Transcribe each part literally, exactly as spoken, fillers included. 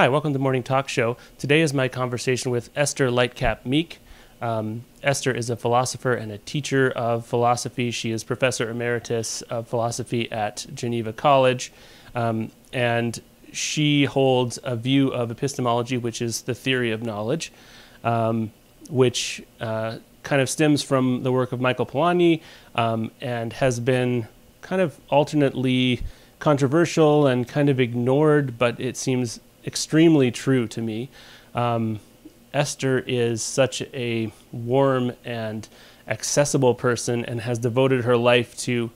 Hi, welcome to the Morning Talk Show. Today is my conversation with Esther Lightcap Meek. Um, Esther is a philosopher and a teacher of philosophy. She is Professor Emeritus of Philosophy at Geneva College, um, and she holds a view of epistemology, which is the theory of knowledge, um, which uh, kind of stems from the work of Michael Polanyi um, and has been kind of alternately controversial and kind of ignored, but it seems extremely true to me. Um, Esther is such a warm and accessible person and has devoted her life to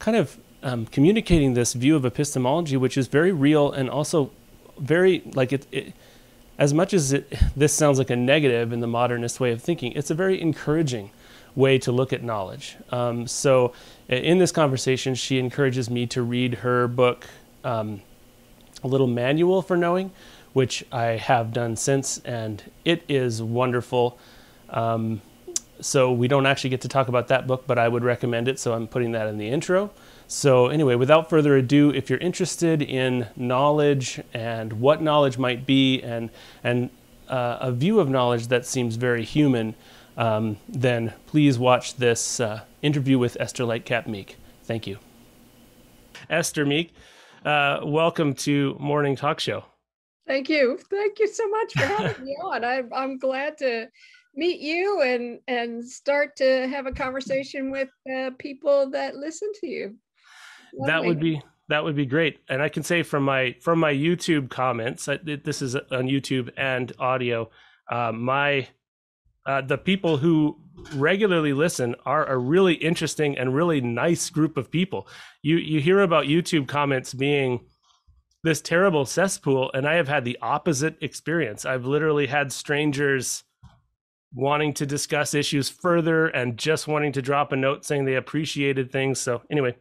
kind of um, communicating this view of epistemology, which is very real and also very, like, it, it as much as it, this sounds like a negative in the modernist way of thinking, it's a very encouraging way to look at knowledge. Um, so in this conversation, she encourages me to read her book, um, A Little Manual for Knowing, which I have done since, and it is wonderful. Um, so we don't actually get to talk about that book, but I would recommend it, so I'm putting that in the intro. So anyway, without further ado, if you're interested in knowledge and what knowledge might be, and, and uh, a view of knowledge that seems very human, Um, then please watch this uh, interview with Esther Lightcap Meek. Thank you. Esther Meek, uh, welcome to Morning Talk Show. Thank you. Thank you so much for having me on. I, I'm glad to meet you and, and start to have a conversation with uh, people that listen to you. Lovely. That would be that would be great. And I can say from my from my YouTube comments, I, this is on YouTube and audio, uh, my... Uh, the people who regularly listen are a really interesting and really nice group of people. You you hear about YouTube comments being this terrible cesspool, and I have had the opposite experience. I've literally had strangers wanting to discuss issues further and just wanting to drop a note saying they appreciated things. So anyway.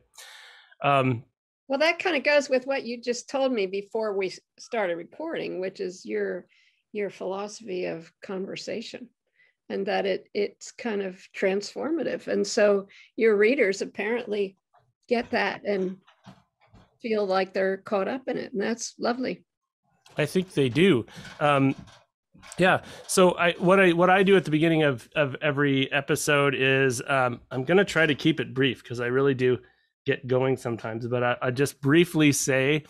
Um, well, that kind of goes with what you just told me before we started recording, which is your your philosophy of conversation. And that it it's kind of transformative. And so your readers apparently get that and feel like they're caught up in it. And that's lovely. I think they do. Um, yeah. So I what I what I do at the beginning of, of every episode is um, I'm going to try to keep it brief because I really do get going sometimes. But I, I just briefly say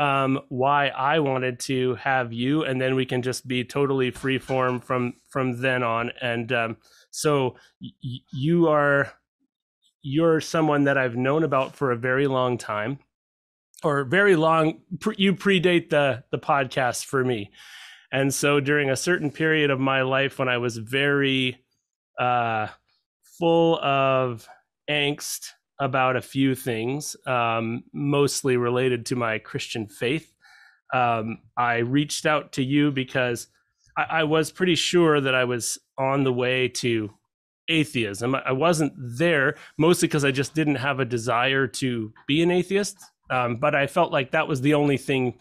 um why I wanted to have you, and then we can just be totally free form from from then on. And um so y you are you're someone that I've known about for a very long time, or very long pre you predate the the podcast for me. And so during a certain period of my life when I was very uh full of angst about a few things, um, mostly related to my Christian faith, Um, I reached out to you because I, I was pretty sure that I was on the way to atheism. I, I wasn't there, mostly because I just didn't have a desire to be an atheist. Um, but I felt like that was the only thing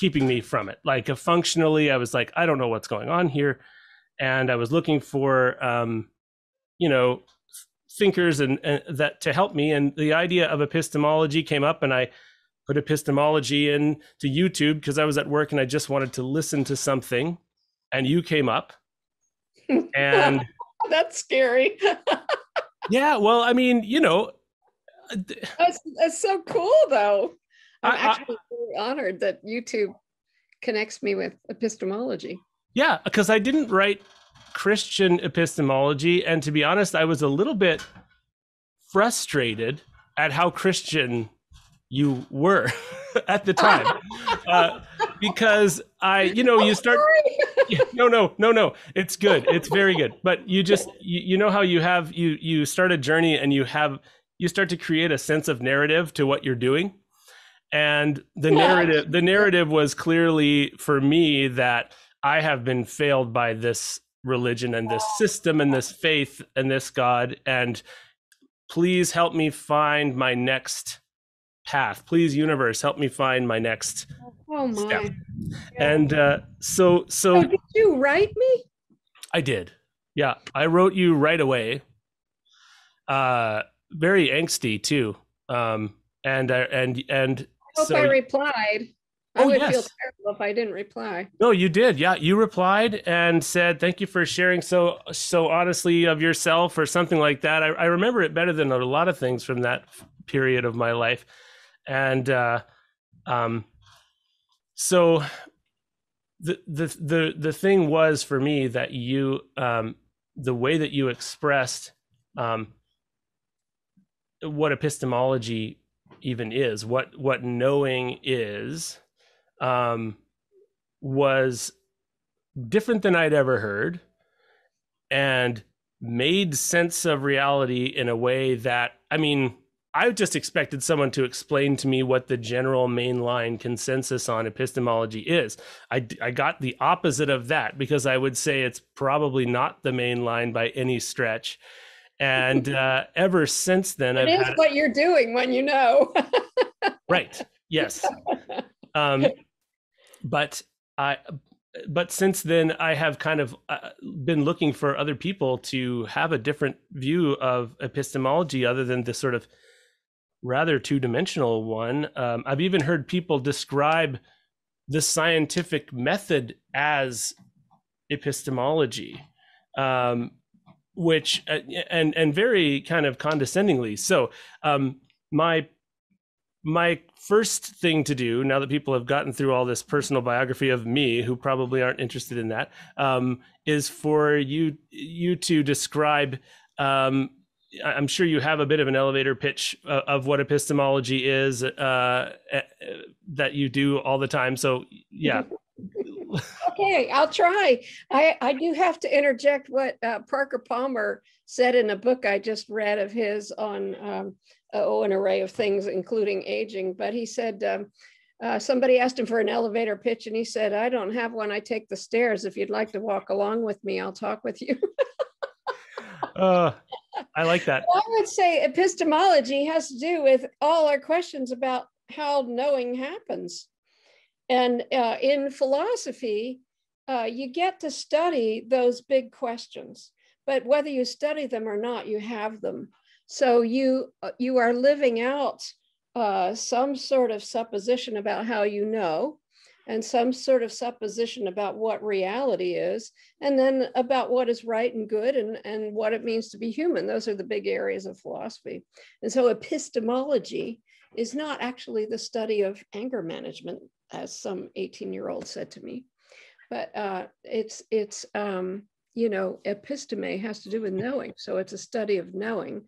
keeping me from it. Like uh, functionally, I was like, I don't know what's going on here. And I was looking for, um, you know, thinkers and, and that to help me, and the idea of epistemology came up, and I put epistemology in to YouTube because I was at work and I just wanted to listen to something, and you came up, and that's scary. Yeah, well, I mean, you know, that's, that's so cool though. I'm I, actually I, really honored that YouTube connects me with epistemology. Yeah, because I didn't write Christian epistemology, and to be honest, I was a little bit frustrated at how Christian you were at the time, uh, because I, you know, you start. No, no, no, no. It's good. It's very good. But you just, you, you know how you have you you start a journey and you have you start to create a sense of narrative to what you're doing, and the yeah. narrative the narrative was clearly for me that I have been failed by this religion and this system and this faith and this God, and please help me find my next path. Please, universe, help me find my next oh my step. Yeah. And uh, so, so, so did you write me? I did. Yeah, I wrote you right away. Uh, very angsty too. Um, and I and and I hope so, I replied. I oh, would yes. feel terrible if I didn't reply. No, you did. Yeah, you replied and said, thank you for sharing so so honestly of yourself or something like that. I, I remember it better than a lot of things from that period of my life. And uh, um, so the, the, the, the thing was for me that you, um, the way that you expressed um, what epistemology even is, what what knowing is, um, was different than I'd ever heard, and made sense of reality in a way that, I mean, I just expected someone to explain to me what the general mainline consensus on epistemology is. I, I got the opposite of that, because I would say it's probably not the mainline by any stretch. And uh, ever since then, it I've is had... what you're doing when you know. Right. Yes. Um, but I, but since then, I have kind of uh, been looking for other people to have a different view of epistemology, other than this sort of rather two-dimensional one. Um, I've even heard people describe the scientific method as epistemology, um, which uh, and and very kind of condescendingly. So um, my. My first thing to do, now that people have gotten through all this personal biography of me, who probably aren't interested in that, um, is for you you to describe, um, I'm sure you have a bit of an elevator pitch uh, of what epistemology is uh, uh, that you do all the time. So, yeah. Okay, I'll try. I, I do have to interject what uh, Parker Palmer said in a book I just read of his on um, oh, an array of things, including aging. But he said, um, uh, somebody asked him for an elevator pitch, and he said, I don't have one. I take the stairs. If you'd like to walk along with me, I'll talk with you. uh, I like that. Well, I would say epistemology has to do with all our questions about how knowing happens. And uh, in philosophy, uh, you get to study those big questions, but whether you study them or not, you have them. So you, you are living out uh, some sort of supposition about how you know, and some sort of supposition about what reality is, and then about what is right and good, and, and what it means to be human. Those are the big areas of philosophy. And so epistemology is not actually the study of anger management, as some eighteen-year-old said to me, but uh, it's, it's um, you know, episteme has to do with knowing. So it's a study of knowing.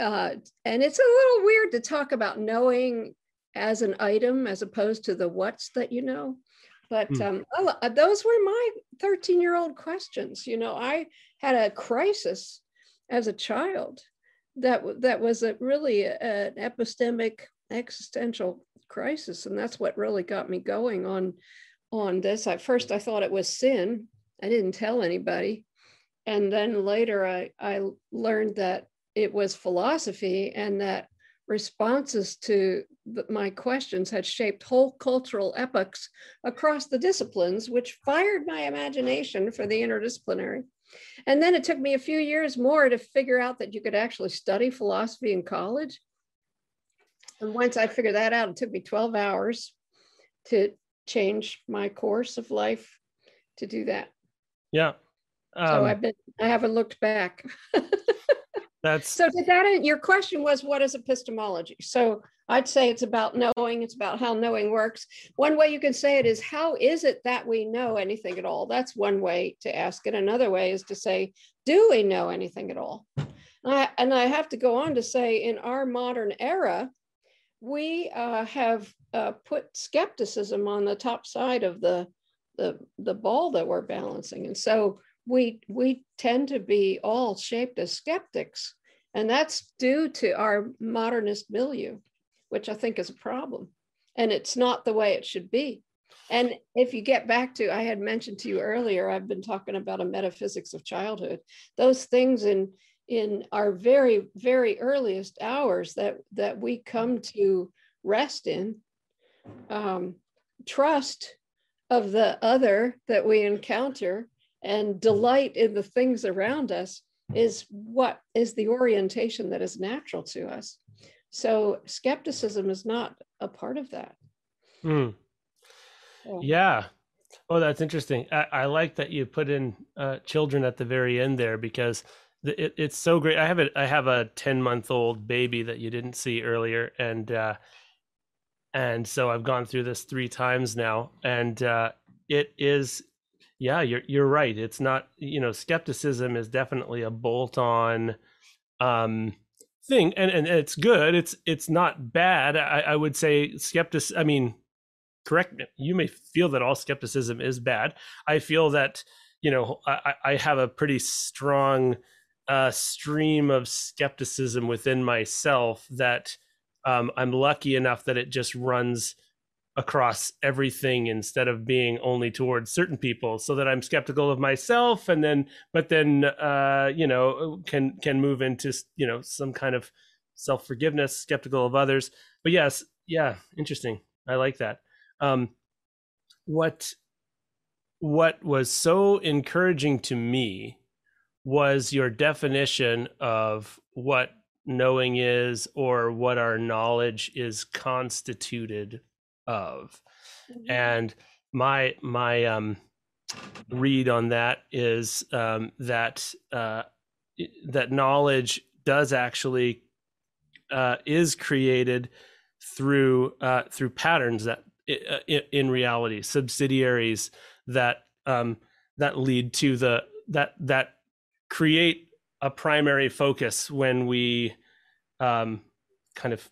Uh, and it's a little weird to talk about knowing as an item, as opposed to the what's that you know. But um, mm. those were my thirteen-year-old questions. You know, I had a crisis as a child that, that was a really a, an epistemic existential crisis. And that's what really got me going on, on this. At first, I thought it was sin. I didn't tell anybody. And then later, I, I learned that it was philosophy, and that responses to my questions had shaped whole cultural epochs across the disciplines, which fired my imagination for the interdisciplinary. And then it took me a few years more to figure out that you could actually study philosophy in college. And once I figured that out, it took me twelve hours to change my course of life to do that. Yeah. Um, so I've been, I haven't looked back. That's so did that, your question was, what is epistemology? So I'd say it's about knowing, it's about how knowing works. One way you can say it is, how is it that we know anything at all? That's one way to ask it. Another way is to say, do we know anything at all? I, and I have to go on to say, in our modern era, we uh, have uh, put skepticism on the top side of the the the ball that we're balancing, and so we we tend to be all shaped as skeptics, and that's due to our modernist milieu, which I think is a problem, and it's not the way it should be. And if you get back to, I had mentioned to you earlier, I've been talking about a metaphysics of childhood, those things in in our very very earliest hours that that we come to rest in, um, trust of the other that we encounter, and delight in the things around us, is what is the orientation that is natural to us. So skepticism is not a part of that. Mm. Yeah. yeah. Oh, that's interesting. I, I like that you put in uh, children at the very end there, because the, it, it's so great. I have a, I have a ten month old baby that you didn't see earlier. And, uh, and so I've gone through this three times now, and uh, it is, yeah, you're, you're right. It's not, you know, skepticism is definitely a bolt on um, thing, and, and it's good. It's, it's not bad. I, I would say skeptic, I mean, correct me, you may feel that all skepticism is bad. I feel that, you know, I, I have a pretty strong uh, stream of skepticism within myself that um, I'm lucky enough that it just runs across everything instead of being only towards certain people, so that I'm skeptical of myself. And then, but then, uh, you know, can, can move into, you know, some kind of self-forgiveness, skeptical of others. But yes. Yeah. Interesting. I like that. Um, what, what was so encouraging to me was your definition of what knowing is, or what our knowledge is constituted of. Mm-hmm. And my, my, um, read on that is, um, that, uh, that knowledge does actually, uh, is created through, uh, through patterns that, in, in reality, subsidiaries that, um, that lead to the, that, that create a primary focus when we, um, kind of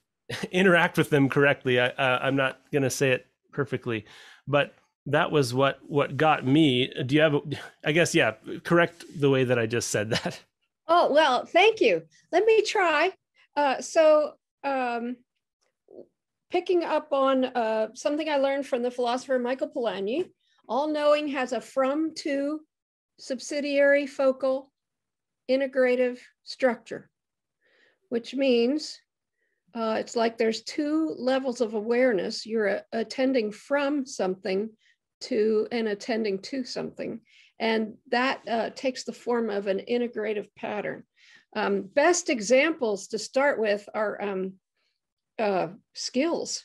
interact with them correctly. I, uh, I'm not going to say it perfectly, but that was what, what got me. Do you have, a, I guess, yeah, correct the way that I just said that. Oh, well, thank you. Let me try. Uh, so, um, picking up on uh, something I learned from the philosopher Michael Polanyi, all knowing has a from to subsidiary focal integrative structure, which means Uh, it's like there's two levels of awareness. You're a, attending from something to and attending to something. And that uh, takes the form of an integrative pattern. Um, best examples to start with are um, uh, skills.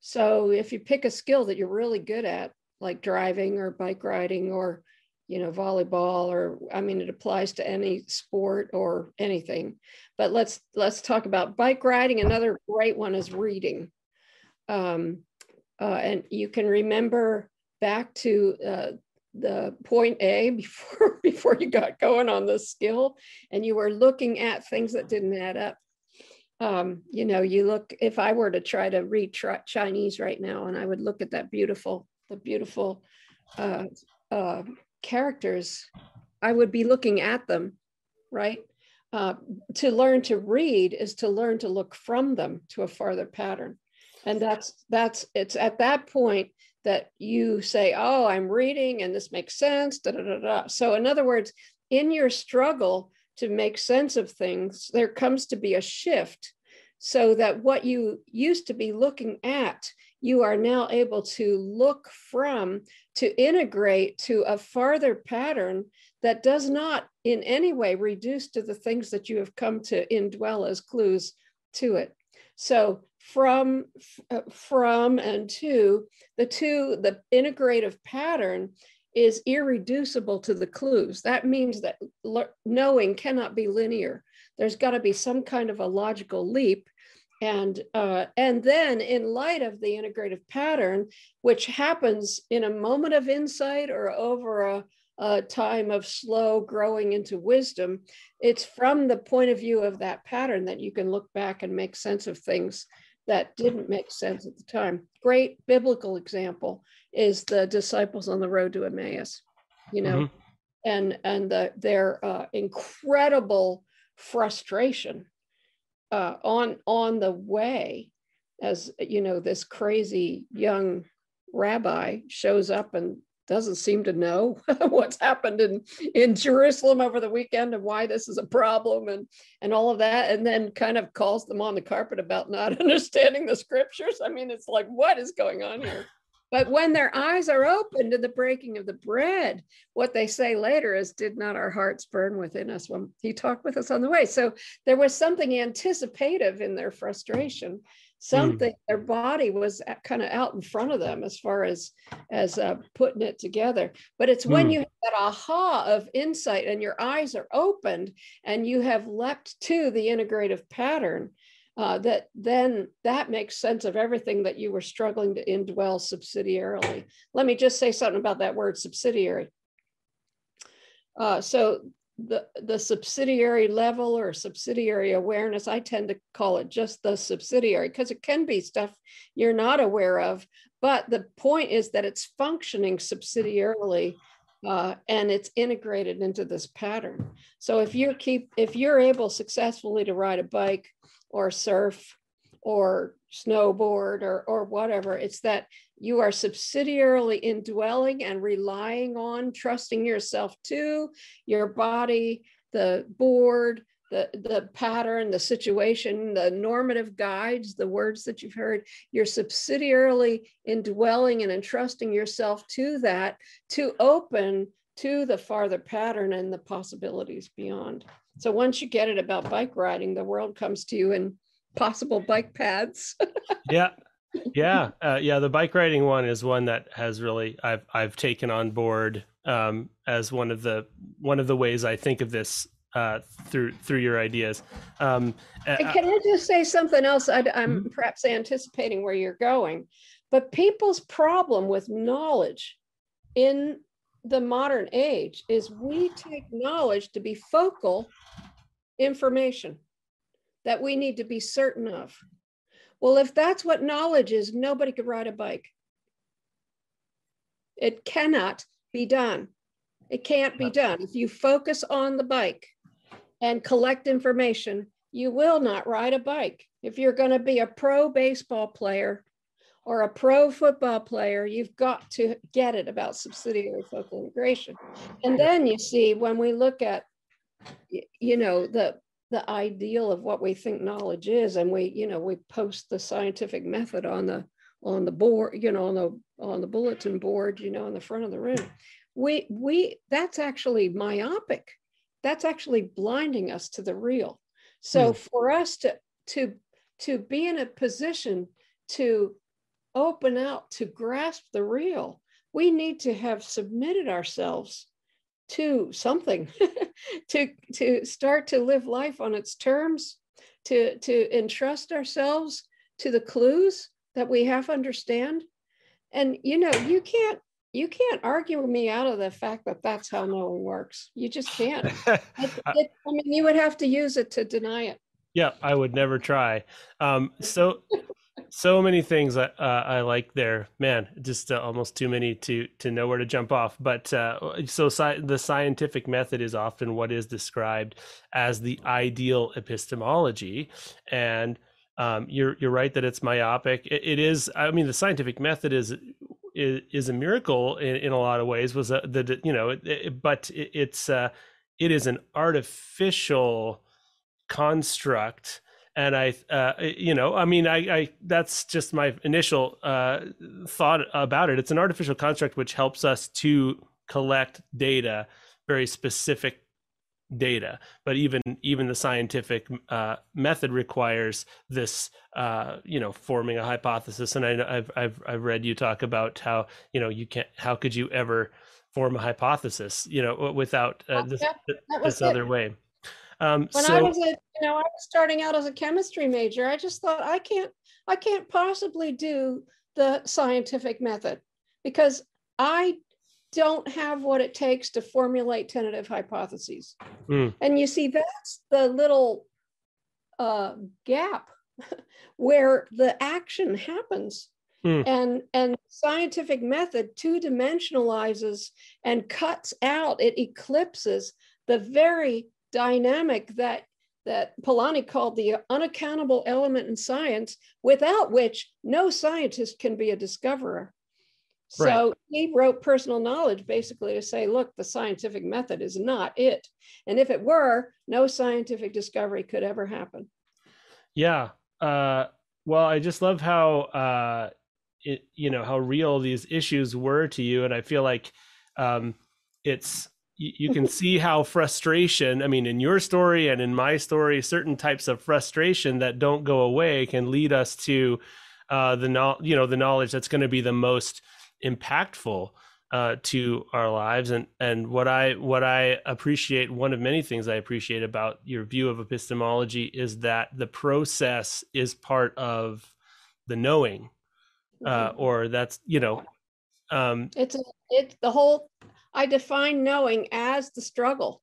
So if you pick a skill that you're really good at, like driving or bike riding or, you know, volleyball, or, I mean, it applies to any sport or anything, but let's, let's talk about bike riding. Another great one is reading. Um, uh, and you can remember back to uh, the point A before, before you got going on this skill, and you were looking at things that didn't add up. Um, you know, you look, if I were to try to read tri- Chinese right now, and I would look at that beautiful, the beautiful, uh, uh, characters, I would be looking at them, right? Uh, to learn to read is to learn to look from them to a farther pattern. And that's, that's, it's at that point that you say, oh, I'm reading and this makes sense, da, da, da, da. So in other words, in your struggle to make sense of things, there comes to be a shift so that what you used to be looking at, you are now able to look from, to integrate to a farther pattern that does not in any way reduce to the things that you have come to indwell as clues to it. So from, from and to, the two, the integrative pattern is irreducible to the clues. That means that knowing cannot be linear. There's got to be some kind of a logical leap. And uh, and then in light of the integrative pattern, which happens in a moment of insight or over a, a time of slow growing into wisdom, it's from the point of view of that pattern that you can look back and make sense of things that didn't make sense at the time. Great biblical example is the disciples on the road to Emmaus, you know, mm-hmm. and, and the, their uh, incredible frustration Uh, on on the way, as you know, this crazy young rabbi shows up and doesn't seem to know what's happened in, in Jerusalem over the weekend and why this is a problem and, and all of that, and then kind of calls them on the carpet about not understanding the scriptures. I mean, it's like, what is going on here? But when their eyes are open to the breaking of the bread, what they say later is, did not our hearts burn within us when he talked with us on the way? So there was something anticipative in their frustration something, mm. their body was kind of out in front of them as far as, as uh, putting it together. But it's when mm. you have that aha of insight and your eyes are opened and you have leapt to the integrative pattern, Uh, that then that makes sense of everything that you were struggling to indwell subsidiarily. Let me just say something about that word subsidiary. Uh, so the, the subsidiary level or subsidiary awareness, I tend to call it just the subsidiary because it can be stuff you're not aware of, but the point is that it's functioning subsidiarily Uh, and it's integrated into this pattern. So if you keep, if you're able successfully to ride a bike or surf or snowboard or or whatever, it's that you are subsidiarily indwelling and relying on, trusting yourself to your body, the board, the the pattern, the situation, the normative guides, the words that you've heard. You're subsidiarily indwelling and entrusting yourself to that, to open to the farther pattern and the possibilities beyond. So once you get it about bike riding, the world comes to you in possible bike paths. Yeah. Yeah. Uh, yeah. The bike riding one is one that has really, I've, I've taken on board um, as one of the, one of the ways I think of this uh through through your ideas. Um and can I just say something else? I'd, I'm mm-hmm. perhaps anticipating where you're going, but people's problem with knowledge in the modern age is we take knowledge to be focal information that we need to be certain of. Well, if that's what knowledge is, nobody could ride a bike. It cannot be done. It can't be done. If you focus on the bike and collect information, you will not ride a bike. If you're going to be a pro baseball player or a pro football player, you've got to get it about subsidiary focal integration. And then you see, when we look at, you know, the the ideal of what we think knowledge is, and we, you know, we post the scientific method on the on the board, you know, on the on the bulletin board, you know, in the front of the room. We, we, that's actually myopic. That's actually blinding us to the real. So mm. for us to, to, to be in a position to open out, to grasp the real, we need to have submitted ourselves to something, to, to start to live life on its terms, to, to entrust ourselves to the clues that we half understand. And, you know, you can't, You can't argue me out of the fact that that's how knowing works. You just can't. it, it, I mean, you would have to use it to deny it. Yeah, I would never try. Um, so, so many things I, uh, I like there, man. Just uh, almost too many to to know where to jump off. But uh, so sci the scientific method is often what is described as the ideal epistemology, and um, you're you're right that it's myopic. It, it is. I mean, the scientific method is. is a miracle in, in a lot of ways, was a, the, you know, it, it, but it, it's uh, it is an artificial construct. And I, uh, you know, I mean, I, I that's just my initial uh, thought about it. It's an artificial construct, which helps us to collect data, very specific data. But even, even the scientific uh, method requires this, uh, you know, forming a hypothesis. And I, I've, I've, I've read you talk about how, you know, you can't, how could you ever form a hypothesis, you know, without uh, this, that, that this other way. Um, when so, I was, a, you know, I was starting out as a chemistry major, I just thought, I can't, I can't possibly do the scientific method because I don't have what it takes to formulate tentative hypotheses. Mm. And you see, that's the little uh, gap where the action happens. Mm. And, and scientific method two-dimensionalizes and cuts out, it eclipses the very dynamic that that Polanyi called the unaccountable element in science, without which no scientist can be a discoverer. So right. He wrote Personal Knowledge basically to say, look, the scientific method is not it. And if it were, no scientific discovery could ever happen. Yeah. Uh, well, I just love how, uh, it, you know, how real these issues were to you. And I feel like um, it's, you can see how frustration, I mean, in your story and in my story, certain types of frustration that don't go away can lead us to uh, the, you know, the knowledge that's going to be the most impactful uh, to our lives. And, and what I, what I appreciate, one of many things I appreciate about your view of epistemology is that the process is part of the knowing, uh, or that's, you know, um, it's, a, it's the whole, I define knowing as the struggle.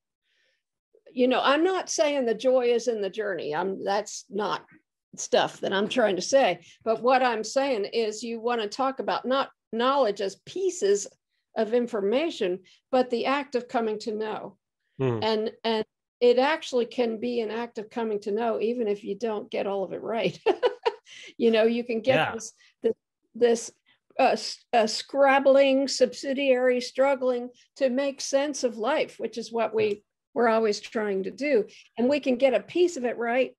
You know, I'm not saying the joy is in the journey. I'm, that's not stuff that I'm trying to say. But what I'm saying is you want to talk about not knowledge as pieces of information, but the act of coming to know. Mm. And, and it actually can be an act of coming to know, even if you don't get all of it right. You know, you can get yeah. this, this, this A, a scrabbling, subsidiary, struggling to make sense of life, which is what we we're always trying to do. And we can get a piece of it right,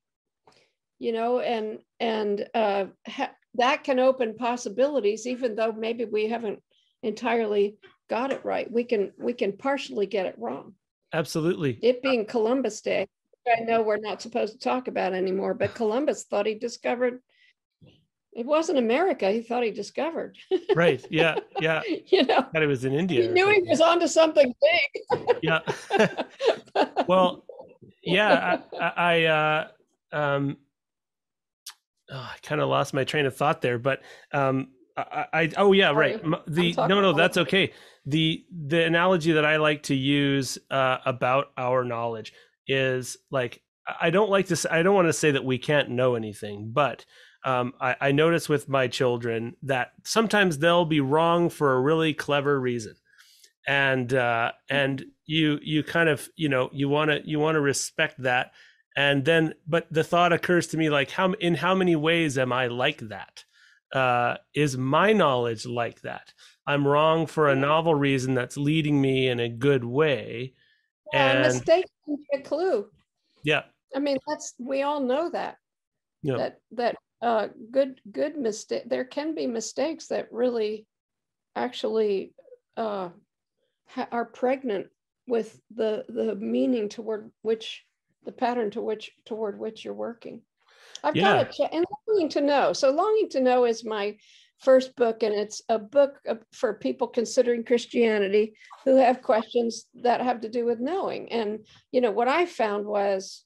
you know, and and uh, ha that can open possibilities, even though maybe we haven't entirely got it right. We can we can partially get it wrong. Absolutely. It being Columbus Day, I know we're not supposed to talk about anymore, but Columbus thought he discovered. It wasn't America. He thought he discovered. Right. Yeah. Yeah. You know, I thought it was in India. He knew he was onto something big. Yeah. Well, yeah. I, I uh, um, oh, I kind of lost my train of thought there, but um, I, I. Oh yeah. Right. The no, no, that's okay. The the analogy that I like to use uh, about our knowledge is like I don't like to. I don't want to say that we can't know anything, but. Um, I, I notice with my children that sometimes they'll be wrong for a really clever reason. And, uh, and you, you kind of, you know, you want to, you want to respect that. And then, but the thought occurs to me, like how, in how many ways am I like that? Uh, is my knowledge like that? I'm wrong for a novel reason that's leading me in a good way. Yeah, and a mistake can be a clue. Yeah. I mean, that's, we all know that, yeah. that, that, Uh, good, good mistake. There can be mistakes that really actually uh, ha are pregnant with the, the meaning toward which the pattern to which toward which you're working. I've yeah. got a and Longing to Know. So Longing to Know is my first book, and it's a book for people considering Christianity who have questions that have to do with knowing. And, you know, what I found was,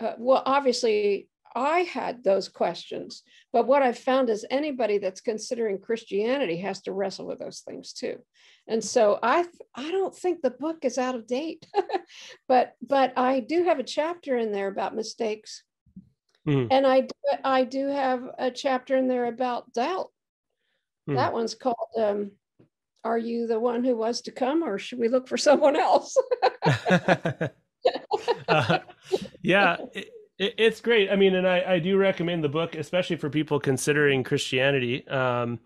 uh, well, obviously, I had those questions, but what I've found is anybody that's considering Christianity has to wrestle with those things too. And so I, I don't think the book is out of date, but, but I do have a chapter in there about mistakes. Mm. And I, I do have a chapter in there about doubt. Mm. That one's called, um, Are You the One Who Was to Come, or Should We Look for Someone Else? uh, yeah. It It's great. I mean, and I, I do recommend the book, especially for people considering Christianity. Um,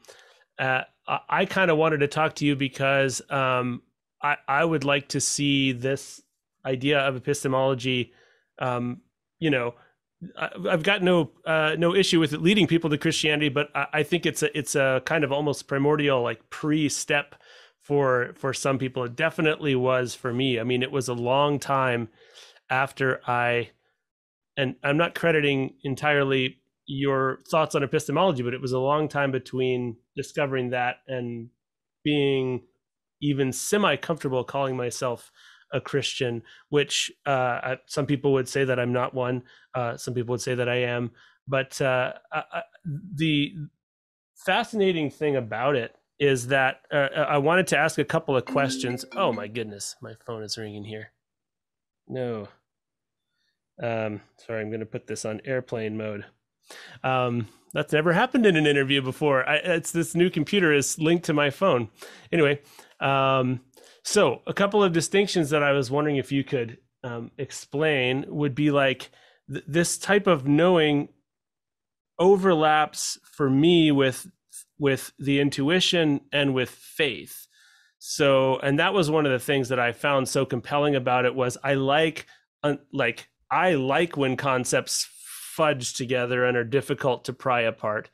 uh, I, I kind of wanted to talk to you because um, I, I would like to see this idea of epistemology. Um, you know, I, I've got no uh, no issue with it leading people to Christianity, but I, I think it's a it's a kind of almost primordial, like pre-step for for some people. It definitely was for me. I mean, it was a long time after I. And I'm not crediting entirely your thoughts on epistemology, but it was a long time between discovering that and being even semi-comfortable calling myself a Christian, which uh, some people would say that I'm not one. Uh, some people would say that I am. But uh, I, the fascinating thing about it is that uh, I wanted to ask a couple of questions. Oh, my goodness. My phone is ringing here. No. Um, sorry, I'm going to put this on airplane mode. Um, that's never happened in an interview before. I, it's this new computer is linked to my phone. Anyway, um, so a couple of distinctions that I was wondering if you could um, explain would be like th this type of knowing overlaps for me with with the intuition and with faith. So, and that was one of the things that I found so compelling about it was I like un like. I like when concepts fudge together and are difficult to pry apart.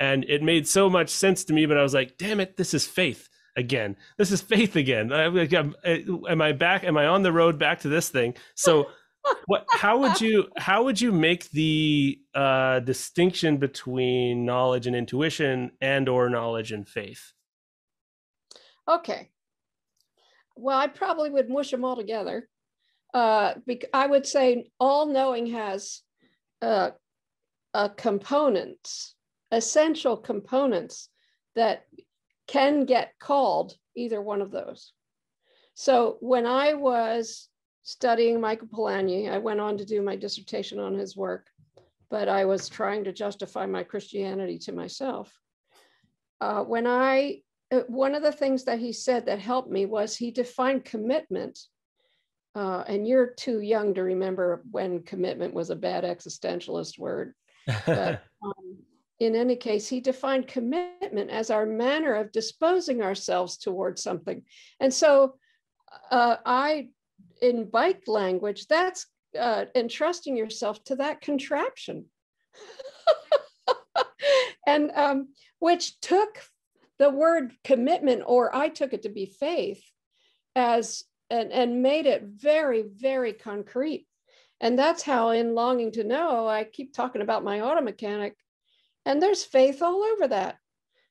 And it made so much sense to me, but I was like, damn it, this is faith. again. This is faith again. I, I, am I back? Am I on the road back to this thing? So what, how would you, how would you make the uh, distinction between knowledge and intuition and or knowledge and faith? Okay. Well, I probably would mush them all together. Uh, I would say all knowing has uh, a components, essential components that can get called either one of those. So when I was studying Michael Polanyi, I went on to do my dissertation on his work, but I was trying to justify my Christianity to myself. Uh, when I, one of the things that he said that helped me was he defined commitment. Uh, and you're too young to remember when commitment was a bad existentialist word. But, um, in any case, he defined commitment as our manner of disposing ourselves towards something. And so uh, I, in bike language, that's uh, entrusting yourself to that contraption. And um, which took the word commitment, or I took it to be faith, as And, and made it very, very concrete. And that's how in Longing to Know, I keep talking about my auto mechanic, and there's faith all over that.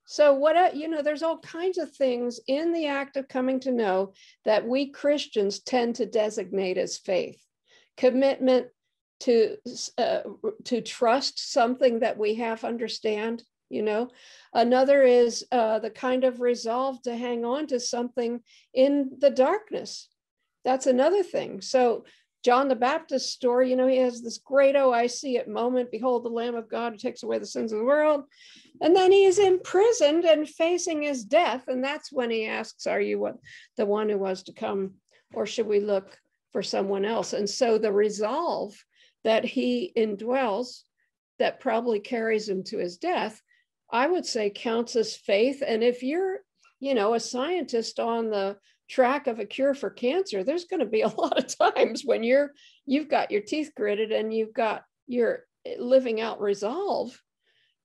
So what, you know, there's all kinds of things in the act of coming to know that we Christians tend to designate as faith. Commitment to, uh, to trust something that we half understand, you know. Another is uh, the kind of resolve to hang on to something in the darkness. That's another thing. So John the Baptist's story, you know, he has this great, oh, I see it moment, behold, the Lamb of God who takes away the sins of the world. And then he is imprisoned and facing his death. And that's when he asks, are you the one who was to come, or should we look for someone else? And so the resolve that he indwells that probably carries him to his death, I would say counts as faith. And if you're, you know, a scientist on the track of a cure for cancer, there's going to be a lot of times when you're, you've got your teeth gritted and you've got your living out resolve,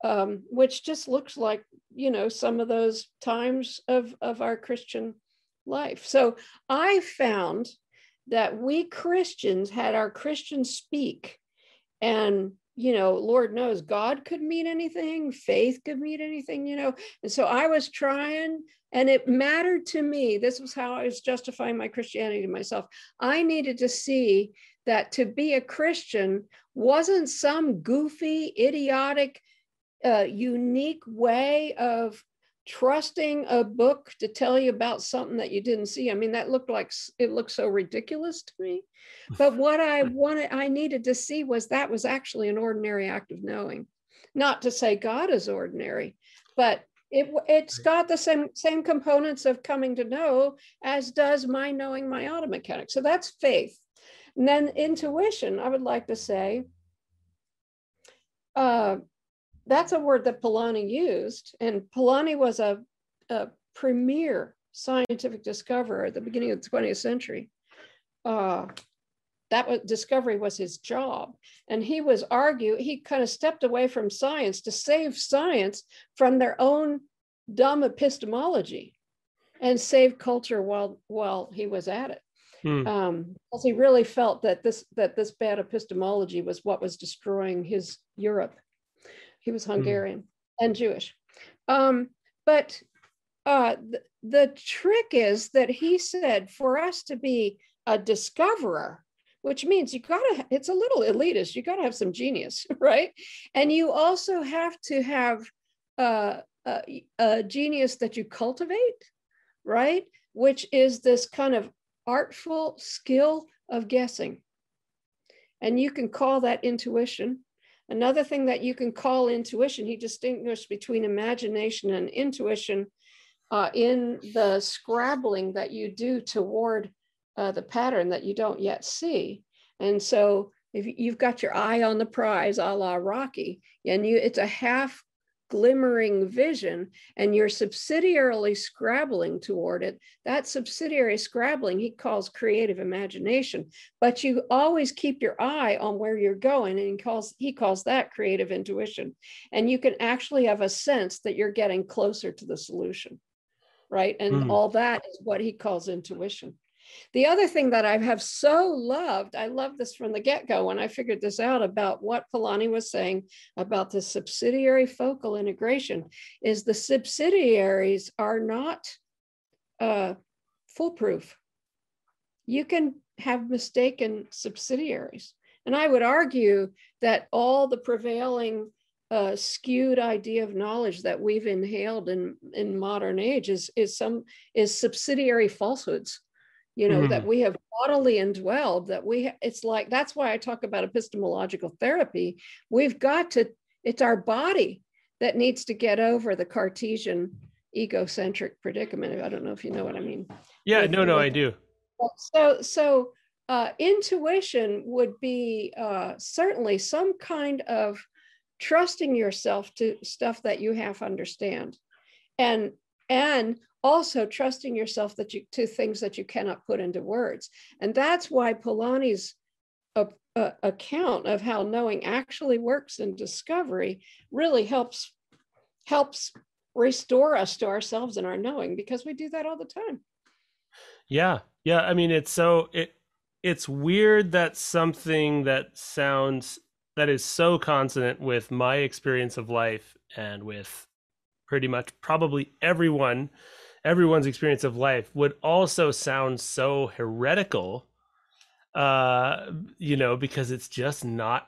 um, which just looks like, you know, some of those times of, of our Christian life. So I found that we Christians had our Christians speak, and, you know, Lord knows God could mean anything, faith could mean anything, you know. And so I was trying, and it mattered to me. This was how I was justifying my Christianity to myself. I needed to see that to be a Christian wasn't some goofy, idiotic, uh, unique way of trusting a book to tell you about something that you didn't see. I mean, that looked like, it looked so ridiculous to me. But what I wanted, I needed to see was that was actually an ordinary act of knowing. Not to say God is ordinary, but it, it's got the same, same components of coming to know as does my knowing my auto mechanic. So that's faith. And then intuition, I would like to say, uh, that's a word that Polanyi used, and Polanyi was a, a premier scientific discoverer at the beginning of the twentieth century. Uh, that was, discovery was his job, and he was argue he kind of stepped away from science to save science from their own dumb epistemology, and save culture while while he was at it. Hmm. Um, because he really felt that this that this bad epistemology was what was destroying his Europe. He was Hungarian mm-hmm. and Jewish. Um, but uh, th the trick is that he said for us to be a discoverer, which means you gotta, it's a little elitist, you gotta have some genius, right? And you also have to have uh, a, a genius that you cultivate, right? Which is this kind of artful skill of guessing. And you can call that intuition. Another thing that you can call intuition, he distinguished between imagination and intuition uh, in the scrabbling that you do toward uh, the pattern that you don't yet see. And so if you've got your eye on the prize, a la Rocky, and you, it's a half glimmering vision, and you're subsidiarily scrabbling toward it, that subsidiary scrabbling he calls creative imagination, but you always keep your eye on where you're going, and he calls he calls that creative intuition. And you can actually have a sense that you're getting closer to the solution. right? And mm. all that is what he calls intuition. The other thing that I have so loved, I love this from the get-go when I figured this out about what Polanyi was saying about the subsidiary focal integration, is the subsidiaries are not uh, foolproof. You can have mistaken subsidiaries. And I would argue that all the prevailing uh, skewed idea of knowledge that we've inhaled in, in modern age is, is, some, is subsidiary falsehoods. You know, mm-hmm. that we have bodily indwelled, that we, it's like, that's why I talk about epistemological therapy. We've got to, it's our body that needs to get over the Cartesian egocentric predicament. I don't know if you know what I mean. Yeah, if, no, no, I do. So, so uh, intuition would be uh, certainly some kind of trusting yourself to stuff that you half understand. And, and also trusting yourself that you, to things that you cannot put into words. And that's why Polanyi's uh, uh, account of how knowing actually works in discovery really helps, helps restore us to ourselves and our knowing, because we do that all the time. Yeah. Yeah. I mean, it's so, it, it's weird that something that sounds, that is so consonant with my experience of life and with pretty much probably everyone everyone's experience of life would also sound so heretical, uh, you know, because it's just not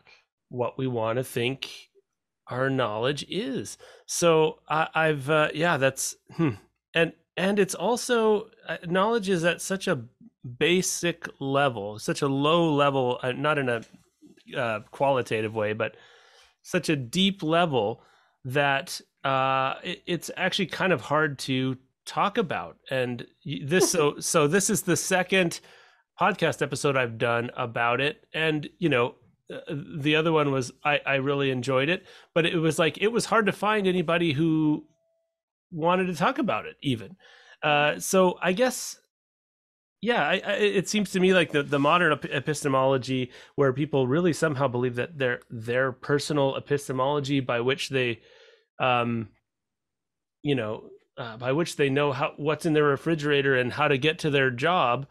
what we want to think our knowledge is. So I, I've, uh, yeah, that's, hmm. and, and it's also, uh, knowledge is at such a basic level, such a low level, uh, not in a uh, qualitative way, but such a deep level that uh, it, it's actually kind of hard to talk about. And this so so this is the second podcast episode I've done about it, and you know, the other one was I, I really enjoyed it, but it was like it was hard to find anybody who wanted to talk about it even. Uh, so I guess yeah I, I, it seems to me like the, the modern epistemology, where people really somehow believe that their their personal epistemology by which they um you know Uh, by which they know how what's in their refrigerator and how to get to their job,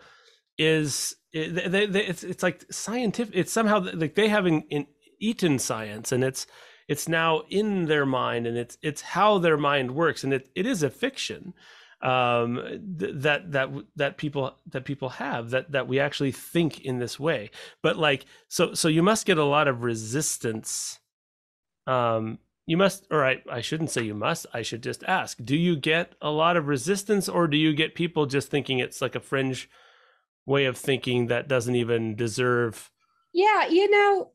is they, they, it's it's like scientific. It's somehow like they haven't in, eaten science, and it's it's now in their mind, and it's it's how their mind works, and it it is a fiction um, th that that that people that people have that that we actually think in this way. But like so so you must get a lot of resistance. Um, You must, or I, I shouldn't say you must, I should just ask, do you get a lot of resistance, or do you get people just thinking it's like a fringe way of thinking that doesn't even deserve? Yeah, you know,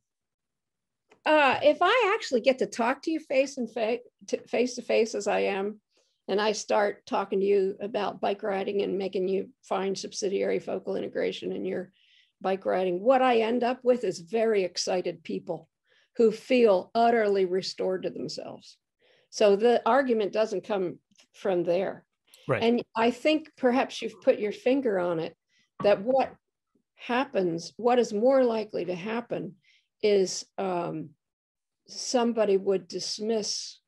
uh, if I actually get to talk to you face and face, face to face as I am, and I start talking to you about bike riding and making you find subsidiary focal integration in your bike riding, what I end up with is very excited people who feel utterly restored to themselves. So the argument doesn't come from there. Right. And I think perhaps you've put your finger on it, that what happens, what is more likely to happen is um, somebody would dismiss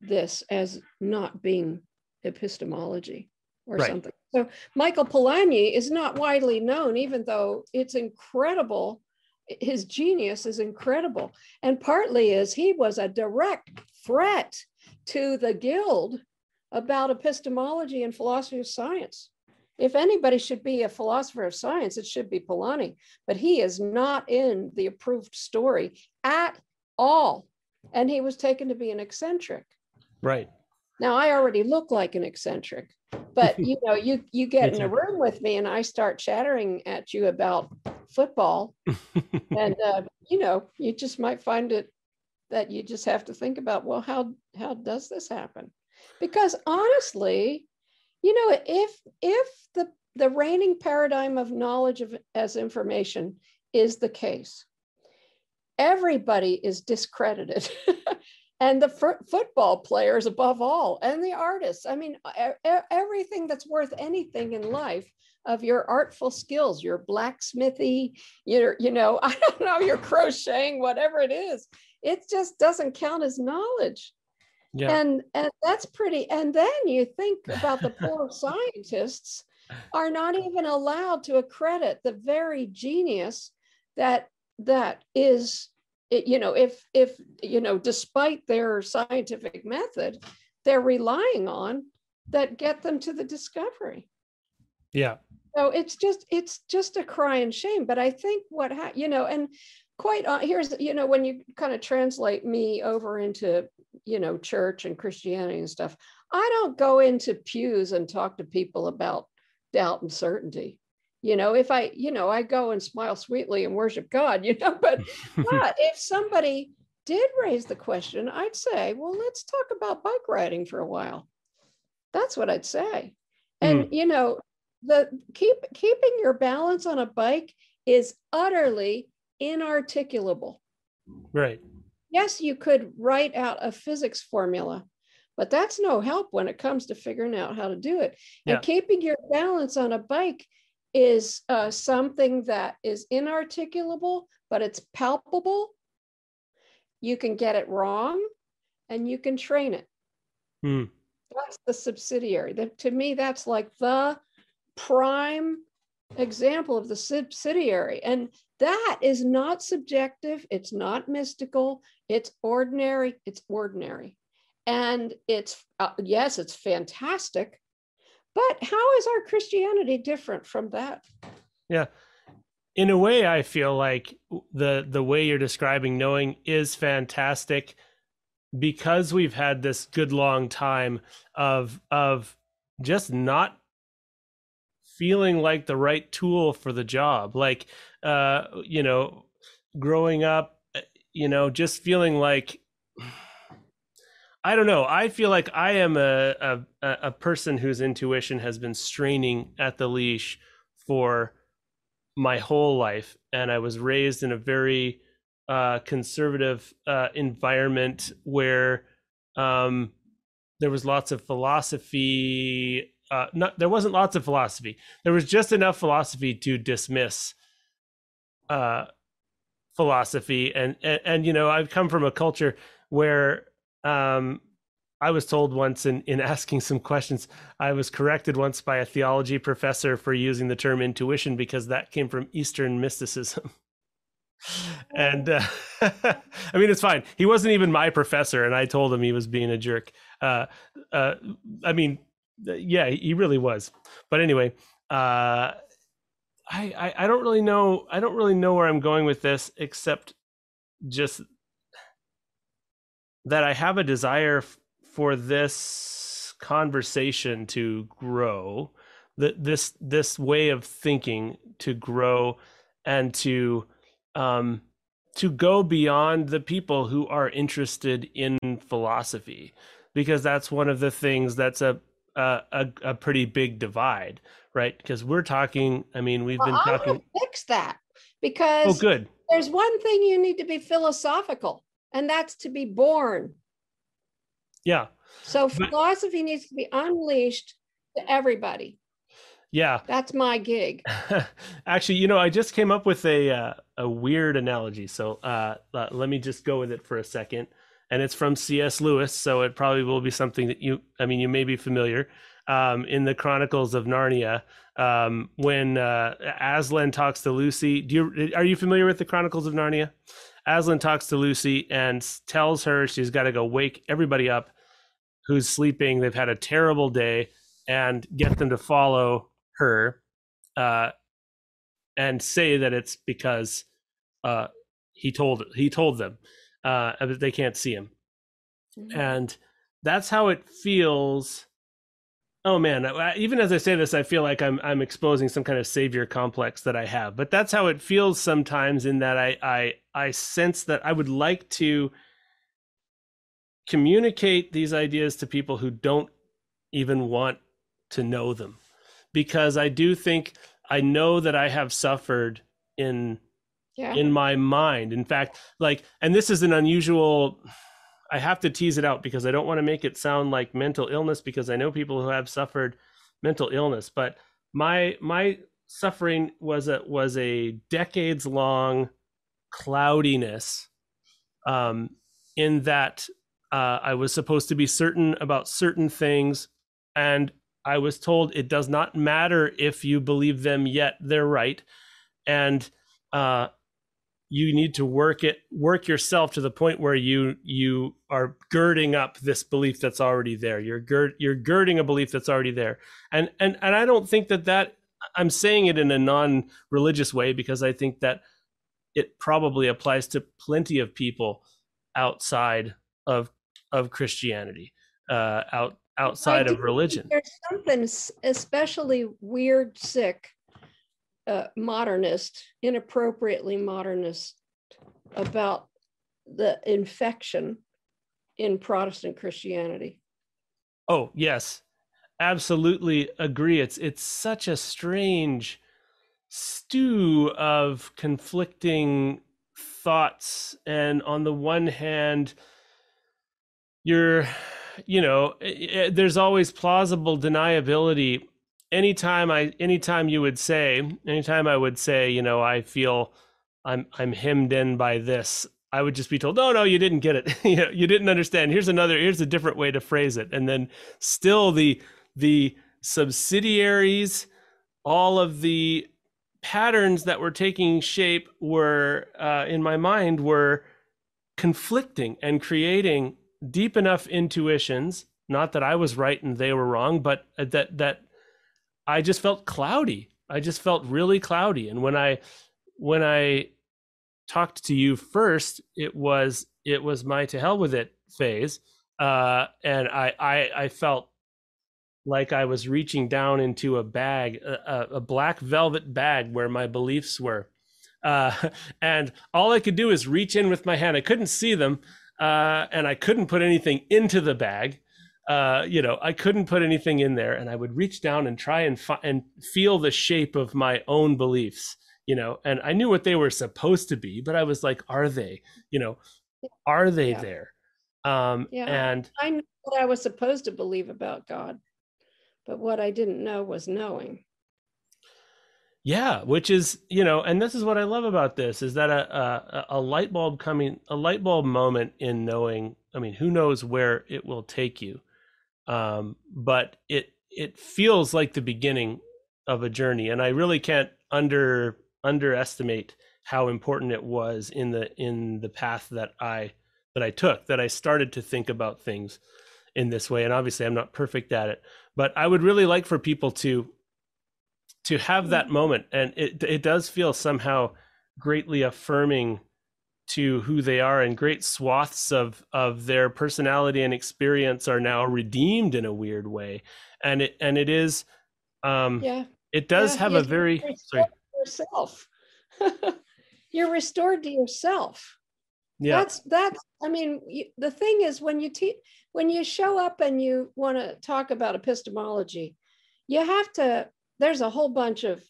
this as not being epistemology or right. something. So Michael Polanyi is not widely known, even though it's incredible. His genius is incredible, and partly is he was a direct threat to the guild about epistemology and philosophy of science. If anybody should be a philosopher of science, it should be Polanyi, but he is not in the approved story at all, and he was taken to be an eccentric. Right. Now, I already look like an eccentric, but you know, you you get in a room with me and I start chattering at you about football, and uh, you know, you just might find it that you just have to think about, well, how how does this happen? Because honestly, you know, if if the the reigning paradigm of knowledge of, as information is the case, everybody is discredited. And the football players above all, and the artists. I mean, everything that's worth anything in life of your artful skills, your blacksmithy, your, you know, I don't know, your crocheting, whatever it is, it just doesn't count as knowledge. Yeah. And, and that's pretty. And then you think about the poor scientists are not even allowed to accredit the very genius that that is, you know, if, if, you know, despite their scientific method, they're relying on that get them to the discovery. Yeah. So it's just, it's just a cry and shame. But I think what, ha you know, and quite, uh, here's, you know, when you kind of translate me over into, you know, church and Christianity and stuff, I don't go into pews and talk to people about doubt and certainty. You know, if I, you know, I go and smile sweetly and worship God, you know, but, but if somebody did raise the question, I'd say, well, let's talk about bike riding for a while. That's what I'd say. And, mm. you know, the keep keeping your balance on a bike is utterly inarticulable. Right. Yes, you could write out a physics formula, but that's no help when it comes to figuring out how to do it. Yeah. And keeping your balance on a bike is uh, something that is inarticulable, but it's palpable. You can get it wrong and you can train it. Mm. That's the subsidiary. The, to me, that's like the prime example of the subsidiary. And that is not subjective. It's not mystical. It's ordinary. It's ordinary. And it's, uh, yes, it's fantastic. But how is our Christianity different from that? Yeah. In a way, I feel like the, the way you're describing knowing is fantastic because we've had this good long time of, of just not feeling like the right tool for the job. Like, uh, you know, growing up, you know, just feeling like, I don't know. I feel like I am a, a, a person whose intuition has been straining at the leash for my whole life. And I was raised in a very uh, conservative uh, environment where um, there was lots of philosophy. Uh, not, there wasn't lots of philosophy. There was just enough philosophy to dismiss uh, philosophy. And, and, and, you know, I've come from a culture where Um, I was told once in, in asking some questions, I was corrected once by a theology professor for using the term intuition because that came from Eastern mysticism. And uh, I mean, it's fine. He wasn't even my professor, and I told him he was being a jerk. Uh, uh, I mean, yeah, he really was. But anyway, uh, I, I, I don't really know. I don't really know where I'm going with this, except just that I have a desire for this conversation to grow, that this this way of thinking to grow, and to um, to go beyond the people who are interested in philosophy, because that's one of the things that's a a, a pretty big divide, right? Because we're talking. I mean, we've well, been I talking. Fix that because oh, good. There's one thing you need to be philosophical. And that's to be born. Yeah. So philosophy needs to be unleashed to everybody. Yeah. That's my gig. Actually, you know, I just came up with a, uh, a weird analogy. So uh, uh, let me just go with it for a second. And it's from C S Lewis. So it probably will be something that you, I mean, you may be familiar um, in the Chronicles of Narnia. Um, when uh, Aslan talks to Lucy, do you, are you familiar with the Chronicles of Narnia? Aslan talks to Lucy and tells her she's got to go wake everybody up who's sleeping. They've had a terrible day, and get them to follow her uh, and say that it's because uh, he told he told them uh, that they can't see him. Mm-hmm. And that's how it feels. Oh, man, even as I say this, I feel like I'm, I'm exposing some kind of savior complex that I have. But that's how it feels sometimes, in that I, I, I sense that I would like to communicate these ideas to people who don't even want to know them, because I do think I know that I have suffered in, yeah. in my mind. In fact, like, and this is an unusual... I have to tease it out because I don't want to make it sound like mental illness, because I know people who have suffered mental illness, but my, my suffering was a, was a decades long cloudiness um, in that Uh, I was supposed to be certain about certain things, and I was told it does not matter if you believe them yet, they're right. And uh, you need to work it, work yourself to the point where you you are girding up this belief that's already there. You're gird, you're girding a belief that's already there. And and and I don't think that that, I'm saying it in a non-religious way, because I think that it probably applies to plenty of people outside of of Christianity, uh, out outside of religion. There's something especially weird, sick, Uh, modernist, inappropriately modernist about the infection in Protestant Christianity. Oh, yes, absolutely agree. It's it's such a strange stew of conflicting thoughts. And on the one hand, you're, you know, it, it, there's always plausible deniability. Anytime I, anytime you would say, anytime I would say, you know, I feel I'm, I'm hemmed in by this, I would just be told, no, no, you didn't get it. you know, you didn't understand. Here's another, here's a different way to phrase it. And then still the, the subsidiaries, all of the patterns that were taking shape were, uh, in my mind, were conflicting and creating deep enough intuitions. Not that I was right and they were wrong, but that, that, I just felt cloudy. I just felt really cloudy. And when I, when I talked to you first, it was, it was my to hell with it phase. Uh, and I, I, I felt like I was reaching down into a bag, a, a black velvet bag where my beliefs were. Uh, and all I could do is reach in with my hand. I couldn't see them. Uh, and I couldn't put anything into the bag. Uh, you know, I couldn't put anything in there, and I would reach down and try and fi- and feel the shape of my own beliefs, you know, and I knew what they were supposed to be, but I was like, are they, you know, are they yeah. there? Um, yeah. And I knew what I was supposed to believe about God, but what I didn't know was knowing. Yeah. Which is, you know, and this is what I love about this, is that a, a, a light bulb coming, a light bulb moment in knowing, I mean, who knows where it will take you. Um, but it, it feels like the beginning of a journey, and I really can't under underestimate how important it was in the, in the path that I, that I took, that I started to think about things in this way. And obviously I'm not perfect at it, but I would really like for people to, to have that moment. And it, it does feel somehow greatly affirming to who they are, and great swaths of, of their personality and experience are now redeemed in a weird way. And it, and it is, um, yeah. it does yeah, have a very, sorry. Yourself. You're restored to yourself. Yeah. That's, that's, I mean, you, the thing is, when you teach, when you show up and you want to talk about epistemology, you have to, there's a whole bunch of,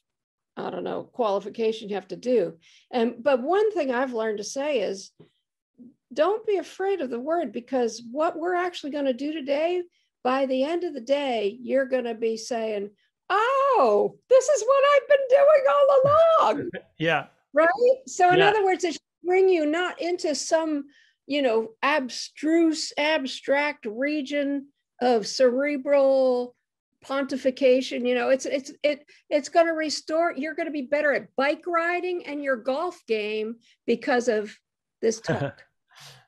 I don't know, qualification you have to do. And, but one thing I've learned to say is, don't be afraid of the word, because what we're actually going to do today, by the end of the day, you're going to be saying, oh, this is what I've been doing all along. Yeah. Right? So in yeah. other words, it should bring you not into some, you know, abstruse, abstract region of cerebral pontification. You know, it's it's it it's going to restore. You're going to be better at bike riding and your golf game because of this talk.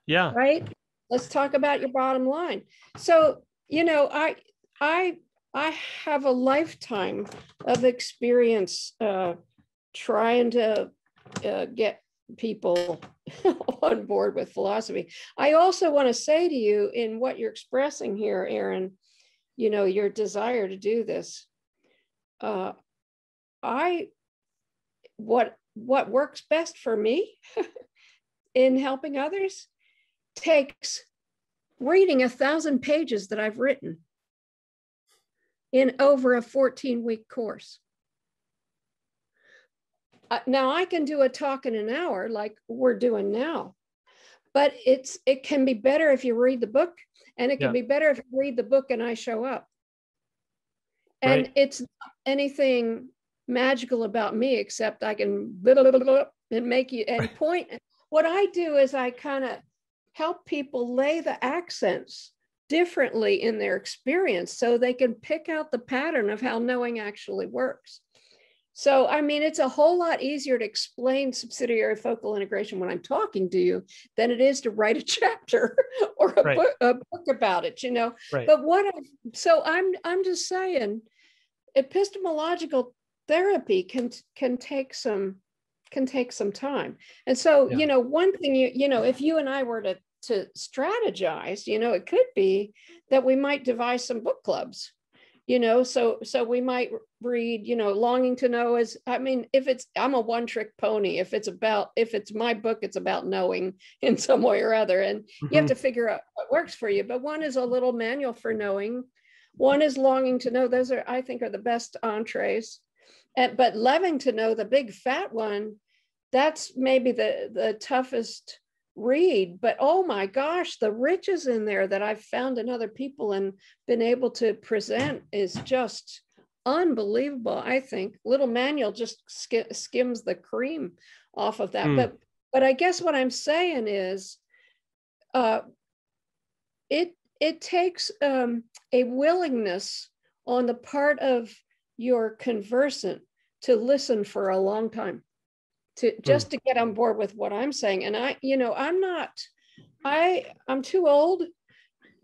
Yeah, right. Let's talk about your bottom line. So, you know, I I I have a lifetime of experience uh, trying to uh, get people on board with philosophy. I also want to say to you, in what you're expressing here, Aaron, you know, your desire to do this. Uh, I, what, what works best for me in helping others takes reading a thousand pages that I've written in over a fourteen week course. Uh, now I can do a talk in an hour like we're doing now, but it's, it can be better if you read the book. And it can yeah. be better if you read the book and I show up. And right. it's not anything magical about me, except I can blah, blah, blah, blah, and make you and point. What I do is I kind of help people lay the accents differently in their experience so they can pick out the pattern of how knowing actually works. So, I mean, it's a whole lot easier to explain subsidiary focal integration when I'm talking to you than it is to write a chapter or a, right. book, a book about it, you know. Right. But what, I, so I'm I'm just saying, epistemological therapy can can take some can take some time. And so, yeah. you know, one thing you you know, if you and I were to to strategize, you know, it could be that we might devise some book clubs. You know, so so we might read, you know, Longing to Know is, I mean, if it's, I'm a one trick pony. If it's about, if it's my book, it's about knowing in some way or other. And mm-hmm. you have to figure out what works for you. But one is a little manual for knowing. One is Longing to Know. Those are, I think, are the best entrees. And, but Loving to Know, the big fat one, that's maybe the, the toughest read, but oh my gosh, the riches in there that I've found in other people and been able to present is just unbelievable. I think Little Manual just sk- skims the cream off of that. Mm. But but I guess what I'm saying is, uh, it it takes um, a willingness on the part of your conversant to listen for a long time. To just to get on board with what I'm saying. And I, you know, I'm not, I, I'm too old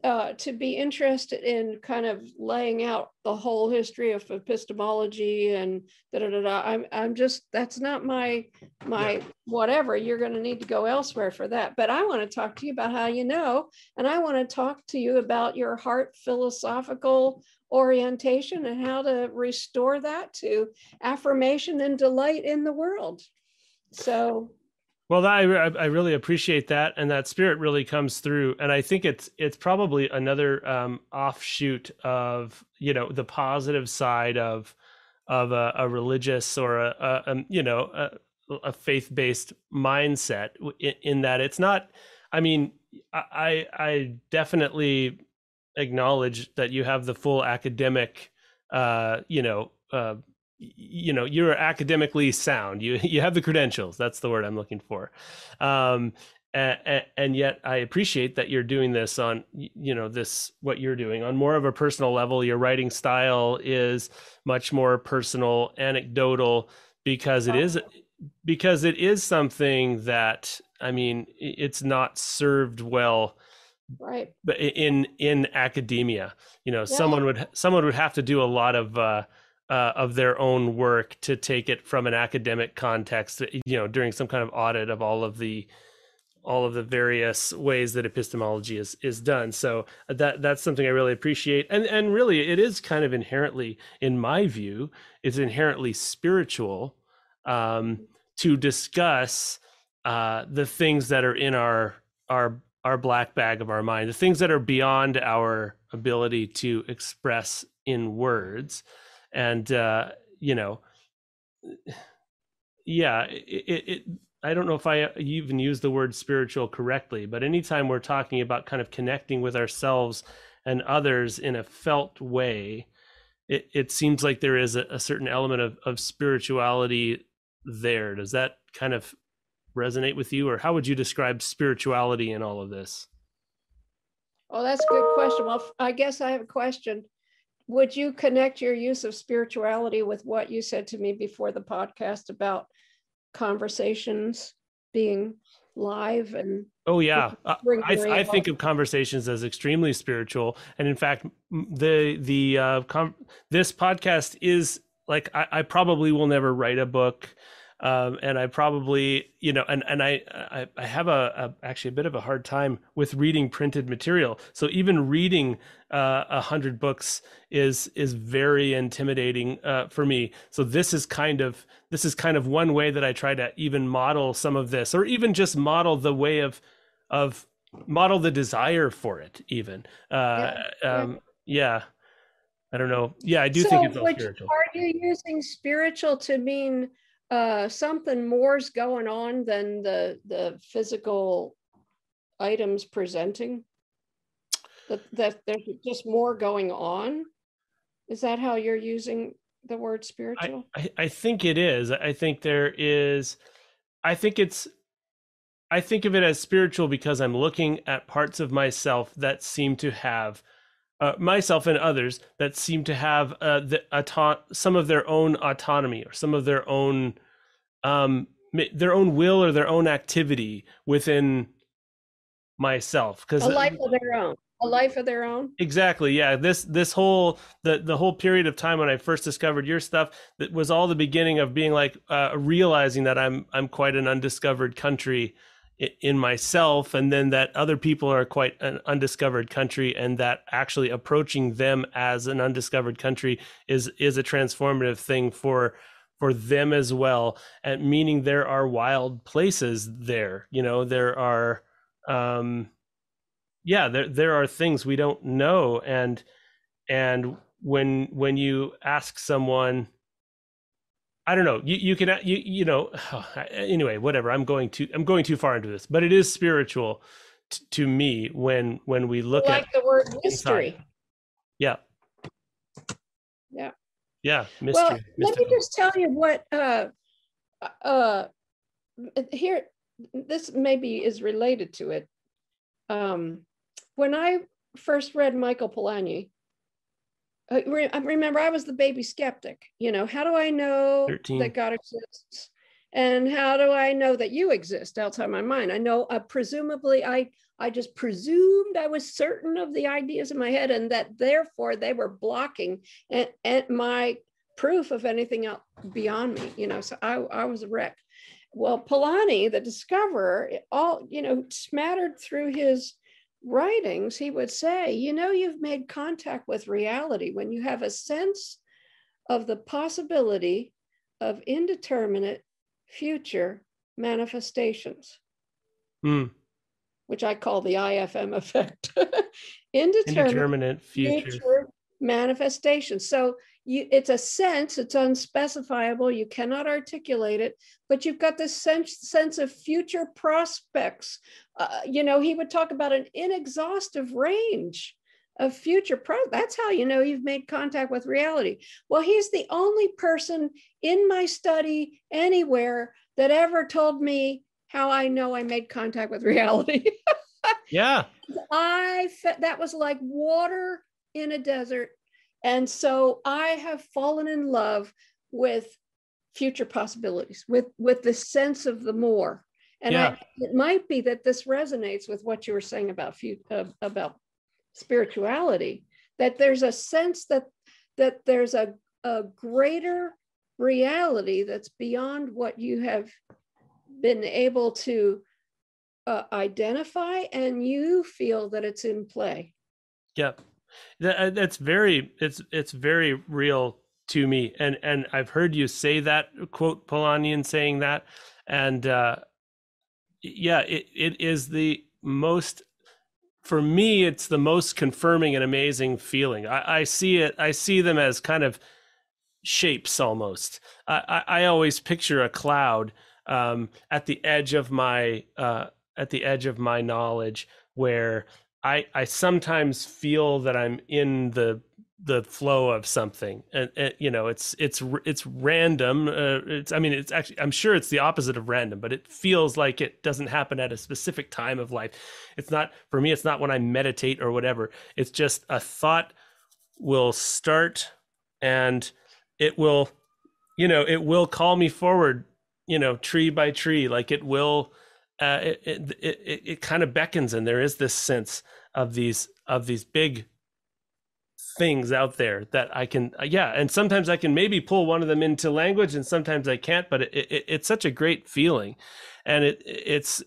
uh, to be interested in kind of laying out the whole history of epistemology and da da da da. I'm, I'm just, that's not my, my yeah. whatever. You're going to need to go elsewhere for that. But I want to talk to you about how you know, and I want to talk to you about your heart philosophical orientation and how to restore that to affirmation and delight in the world. So, well, I I really appreciate that, and that spirit really comes through. And I think it's it's probably another um, offshoot of, you know, the positive side of of a, a religious or a, a, a you know a, a faith-based mindset. In, in that it's not, I mean, I I definitely acknowledge that you have the full academic, uh, you know. Uh, you know, you're academically sound. You you have the credentials. That's the word I'm looking for. Um, and, and yet I appreciate that you're doing this on, you know, this, what you're doing on more of a personal level. Your writing style is much more personal, anecdotal, because it is, because it is something that, I mean, it's not served well. Right. But in, in academia, you know, yeah. someone would, someone would have to do a lot of, uh, Uh, of their own work to take it from an academic context, you know, during some kind of audit of all of the all of the various ways that epistemology is is done. So that that's something I really appreciate, and and really it is kind of inherently, in my view, it's inherently spiritual um, to discuss uh, the things that are in our our our black bag of our mind, the things that are beyond our ability to express in words. And, uh, you know, yeah, it, it, it, I don't know if I even use the word spiritual correctly, but anytime we're talking about kind of connecting with ourselves and others in a felt way, it, it seems like there is a, a certain element of, of spirituality there. Does that kind of resonate with you, or how would you describe spirituality in all of this? Well, that's a good question. Well, I guess I have a question. Would you connect your use of spirituality with what you said to me before the podcast about conversations being live? And oh yeah, I, I think of conversations as extremely spiritual. And in fact, the the uh, com- this podcast is like, I, I probably will never write a book. Um, and I probably, you know, and, and I, I, I have a, a actually a bit of a hard time with reading printed material. So even reading uh, a hundred books is is very intimidating uh, for me. So this is kind of this is kind of one way that I try to even model some of this, or even just model the way of of model the desire for it. Even uh, yeah. Um, yeah. I don't know. Yeah, I do so think it's all spiritual. Are you using spiritual to mean? Uh, something more's going on than the the physical items presenting? That, that there's just more going on? Is that how you're using the word spiritual? I, I, I think it is. I think there is, I think it's, I think of it as spiritual because I'm looking at parts of myself that seem to have uh, myself and others that seem to have uh, the, auto- some of their own autonomy or some of their own um, their own will or their own activity within myself. Because a life of their own, a life of their own. Exactly. Yeah. This this whole the the whole period of time when I first discovered your stuff, that was all the beginning of being like uh, realizing that I'm I'm quite an undiscovered country in myself, and then that other people are quite an undiscovered country, and that actually approaching them as an undiscovered country is is a transformative thing for for them as well. And meaning there are wild places there, you know, there are um yeah there there are things we don't know, and and when when you ask someone, I don't know. You you can you you know. Anyway, whatever. I'm going too I'm going too far into this, but it is spiritual t- to me when when we look like at the word mystery. Time. Yeah. Yeah. Yeah. Mystery. Well, mystery. Let me just tell you what. Uh, uh, here, this maybe is related to it. Um, when I first read Michael Polanyi. Uh, re- remember, I was the baby skeptic. You know, how do I know thirteen that God exists? And how do I know that you exist outside my mind? I know, uh, presumably, I, I just presumed I was certain of the ideas in my head, and that therefore they were blocking and, and my proof of anything else beyond me. You know, so I, I was a wreck. Well, Polanyi, the discoverer, all, you know, smattered through his writings, he would say, you know, you've made contact with reality when you have a sense of the possibility of indeterminate future manifestations, mm. which I call the I F M effect. indeterminate, indeterminate future. future manifestations. So you, it's a sense, it's unspecifiable, you cannot articulate it, but you've got this sense, sense of future prospects. Uh, you know, he would talk about an inexhaustive range of future prospects. That's how you know you've made contact with reality. Well, he's the only person in my study anywhere that ever told me how I know I made contact with reality. Yeah. I fe- that was like water in a desert. And so I have fallen in love with future possibilities, with, with the sense of the more. And yeah. I, it might be that this resonates with what you were saying about uh, about spirituality, that there's a sense that that there's a, a greater reality that's beyond what you have been able to uh, identify, and you feel that it's in play. Yeah. That, that's very, it's it's very real to me, and and I've heard you say that, quote Polanyi saying that, and uh, yeah, it, it is the most, for me, it's the most confirming and amazing feeling. I, I see it, I see them as kind of shapes almost. I, I, I always picture a cloud um, at the edge of my uh, at the edge of my knowledge, where I, I sometimes feel that I'm in the the flow of something, and, and you know, it's it's it's random. Uh, it's I mean, it's actually I'm sure it's the opposite of random, but it feels like it doesn't happen at a specific time of life. It's not for me. It's not when I meditate or whatever. It's just a thought will start, and it will, you know, it will call me forward, you know, tree by tree, like it will. Uh, it, it it it kind of beckons, and there is this sense of these of these big things out there that I can, uh, yeah, and sometimes I can maybe pull one of them into language, and sometimes I can't. But it, it it's such a great feeling, and it it's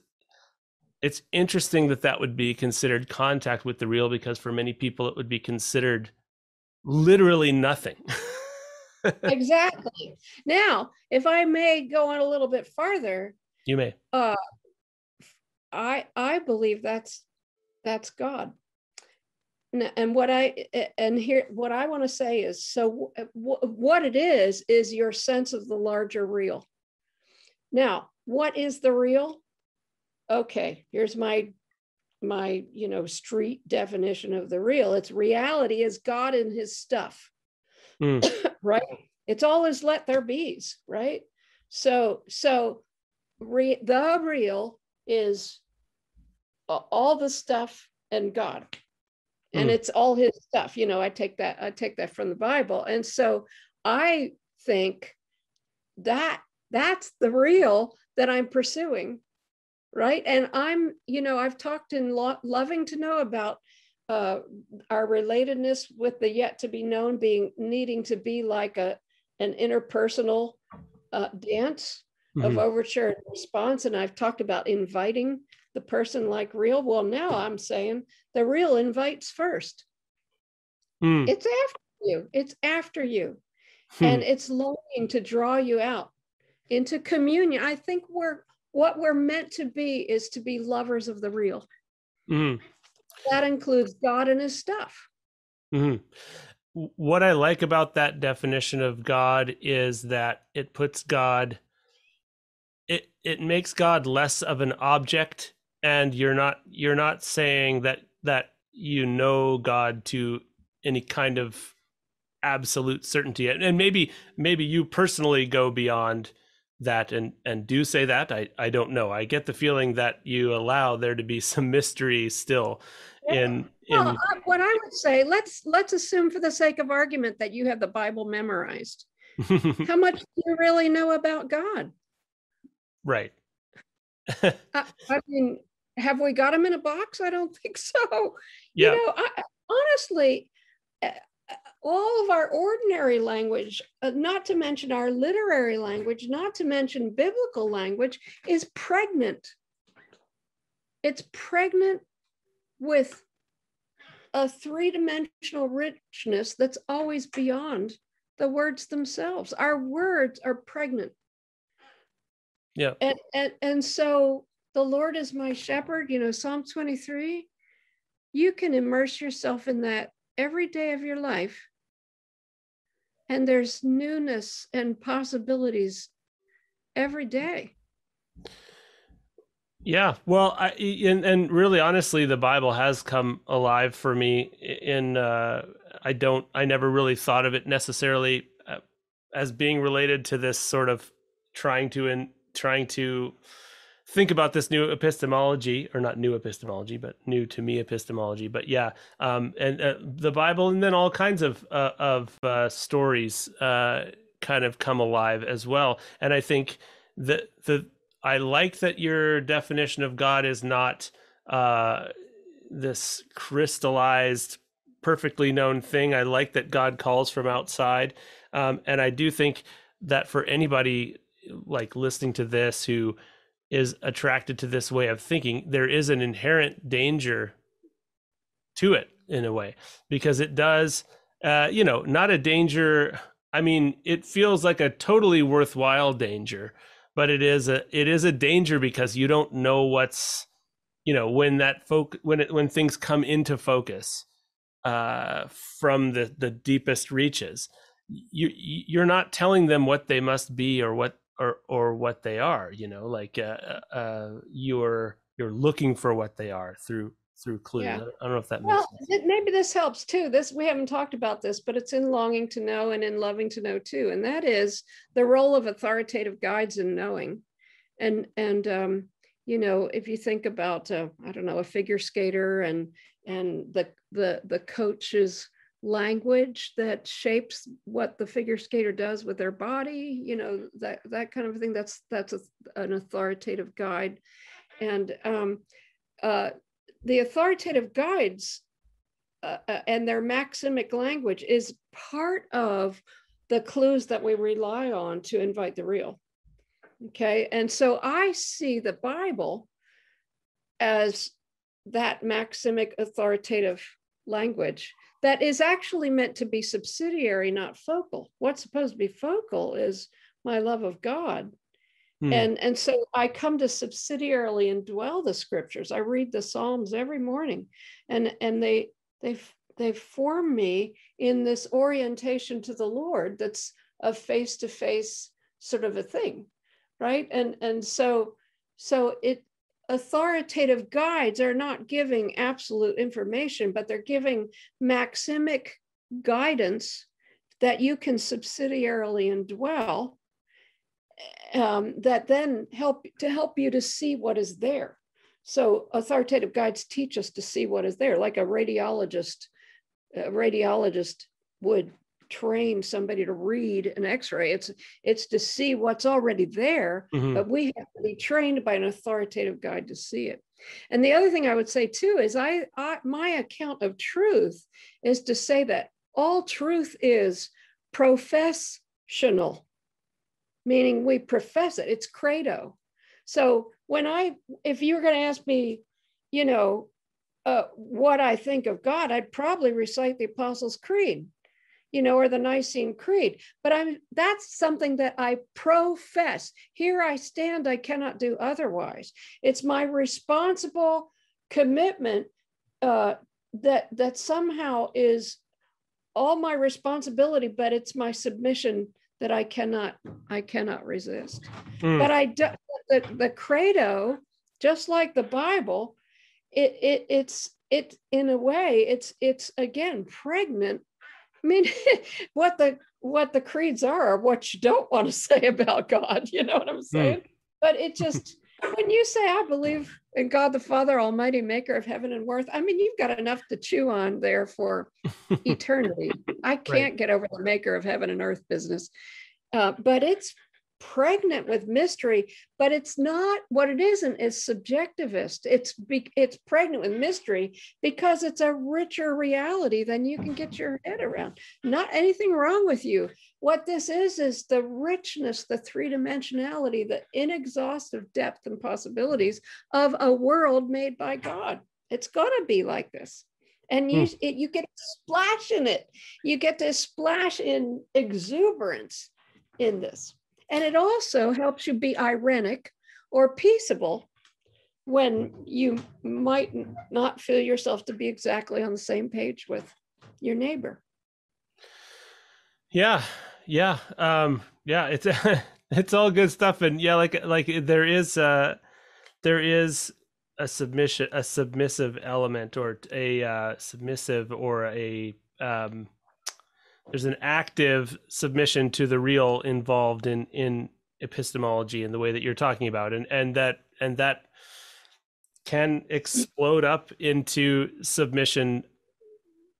it's interesting that that would be considered contact with the real, because for many people it would be considered literally nothing. Exactly. Now, if I may go on a little bit farther, you may. Uh, I I believe that's that's God, and, and what I and here what I want to say is so w- what it is is your sense of the larger real. Now, what is the real? Okay, here's my my you know street definition of the real. It's reality is God and His stuff, mm. right? It's all His let there be's, right? So so re- the real is all the stuff and God. And mm. it's all his stuff. You know, I take that, I take that from the Bible. And so I think that that's the real that I'm pursuing. Right. And I'm, you know, I've talked in lo- loving to know about uh, our relatedness with the yet to be known being needing to be like a an interpersonal uh, dance mm-hmm. of overture and response. And I've talked about inviting the person like real. Well, now I'm saying the real invites first. Mm. It's after you. It's after you. Hmm. And it's longing to draw you out into communion. I think we're what we're meant to be is to be lovers of the real. Mm. That includes God and his stuff. Mm-hmm. What I like about that definition of God is that it puts God, it it makes God less of an object, and you're not you're not saying that that you know God to any kind of absolute certainty, and, and maybe maybe you personally go beyond that and and do say that. I I don't know. I get the feeling that you allow there to be some mystery still. In, in... Well, uh, what I would say, let's let's assume for the sake of argument that you have the Bible memorized. How much do you really know about God? Right. uh, I mean, have we got him in a box? I don't think so. Yeah. You know, I, honestly, all of our ordinary language, uh, not to mention our literary language, not to mention biblical language, is pregnant. It's pregnant with a three-dimensional richness that's always beyond the words themselves. Our words are pregnant. Yeah. And, and, and so the Lord is my shepherd, you know, Psalm twenty-three, you can immerse yourself in that every day of your life. And there's newness and possibilities every day. Yeah, well, I, and, and really, honestly, the Bible has come alive for me in, uh, I don't, I never really thought of it necessarily as being related to this sort of trying to, in, trying to think about this new epistemology, or not new epistemology, but new to me epistemology, but yeah, um, and uh, the Bible, and then all kinds of, uh, of uh, stories uh, kind of come alive as well. And I think that the, the I like that your definition of God is not uh, this crystallized, perfectly known thing. I like that God calls from outside. Um, and I do think that for anybody like listening to this who is attracted to this way of thinking, there is an inherent danger to it in a way, because it does, uh, you know, not a danger. I mean, it feels like a totally worthwhile danger. But it is a it is a danger because you don't know what's, you know, when that folk when it, when things come into focus uh, from the, the deepest reaches, you you're not telling them what they must be or what or or what they are. You know, like uh, uh, you're you're looking for what they are through through clues. Yeah. I don't know if that well, makes sense. Maybe this helps too. This we haven't talked about this, but it's in longing to know and in loving to know too. And that is the role of authoritative guides in knowing. And, and um, you know, if you think about, uh, I don't know, a figure skater and and the, the, the coach's language that shapes what the figure skater does with their body, you know, that, that kind of thing, that's, that's a, an authoritative guide. And um, uh, the authoritative guides uh, and their maximic language is part of the clues that we rely on to invite the real. Okay. And so I see the Bible as that maximic authoritative language that is actually meant to be subsidiary, not focal. What's supposed to be focal is my love of God. Hmm. And and so I come to subsidiarily indwell the scriptures. I read the Psalms every morning, and and they they they form me in this orientation to the Lord that's a face to face sort of a thing, right? And and so so it authoritative guides are not giving absolute information, but they're giving maximic guidance that you can subsidiarily indwell. um, that then help to help you to see what is there. So authoritative guides teach us to see what is there, like a radiologist, a radiologist would train somebody to read an x-ray. It's it's to see what's already there, mm-hmm. but we have to be trained by an authoritative guide to see it. And the other thing I would say too is I, I my account of truth is to say that all truth is professional, meaning we profess it. It's credo. So when I, if you were going to ask me, you know, uh, what I think of God, I'd probably recite the Apostles' Creed, you know, or the Nicene Creed. But I'm that's something that I profess. Here I stand, I cannot do otherwise. It's my responsible commitment uh, that that somehow is all my responsibility, but it's my submission that I cannot I cannot resist. Mm. But I do, the, the credo, just like the Bible, it it it's it in a way it's it's again pregnant. I mean, what the what the creeds are, are what you don't want to say about God. You know what I'm saying? Mm. But it just, when you say, I believe in God the Father, Almighty, maker of heaven and earth, I mean, you've got enough to chew on there for eternity. I can't right. get over the maker of heaven and earth business. Uh, but it's pregnant with mystery, but it's not, what it isn't is subjectivist. It's be, it's pregnant with mystery because it's a richer reality than you can get your head around. Not anything wrong with you. What this is, is the richness, the three-dimensionality, the inexhaustive depth and possibilities of a world made by God. It's gonna be like this. And you, mm. it, you get to splash in it. You get to splash in exuberance in this. And it also helps you be ironic or peaceable when you might not feel yourself to be exactly on the same page with your neighbor. Yeah, yeah, um, yeah. It's it's all good stuff, and yeah, like like there is a, there is a submission, a submissive element, or a uh, submissive, or a. Um, There's an active submission to the real involved in, in epistemology in the way that you're talking about, and and that and that can explode up into submission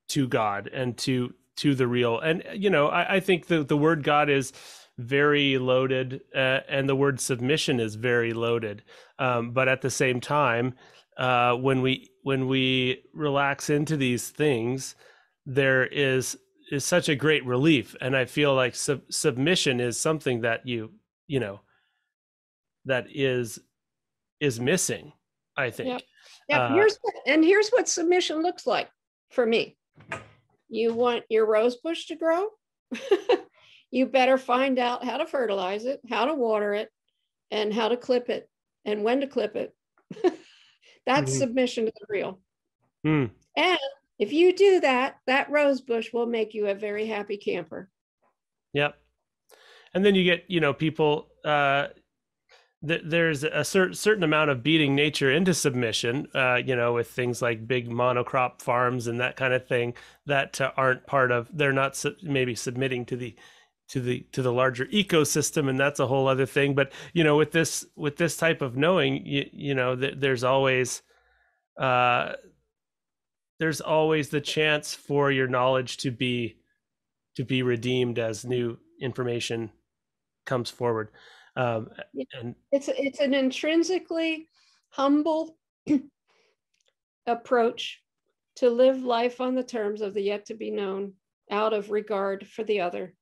to God and to to the real. And you know, I, I think the the word God is very loaded, uh, and the word submission is very loaded. Um, but at the same time, uh, when we when we relax into these things, there is. is such a great relief. And I feel like sub submission is something that you, you know, that is, is missing, I think. Yep. Yep. Uh, here's what, and here's what submission looks like for me. You want your rose bush to grow? You better find out how to fertilize it, how to water it, and how to clip it, and when to clip it. That's mm-hmm. submission to the real. Mm. And if you do that, that rose bush will make you a very happy camper. Yep. And then you get, you know, people, uh, th there's a cer certain amount of beating nature into submission, uh, you know, with things like big monocrop farms and that kind of thing that uh, aren't part of, they're not su maybe submitting to the, to the, to the larger ecosystem. And that's a whole other thing. But, you know, with this, with this type of knowing, you, you know, th there's always, uh, there's always the chance for your knowledge to be, to be redeemed as new information comes forward. Um, and it's it's an intrinsically humble approach to live life on the terms of the yet to be known, out of regard for the other.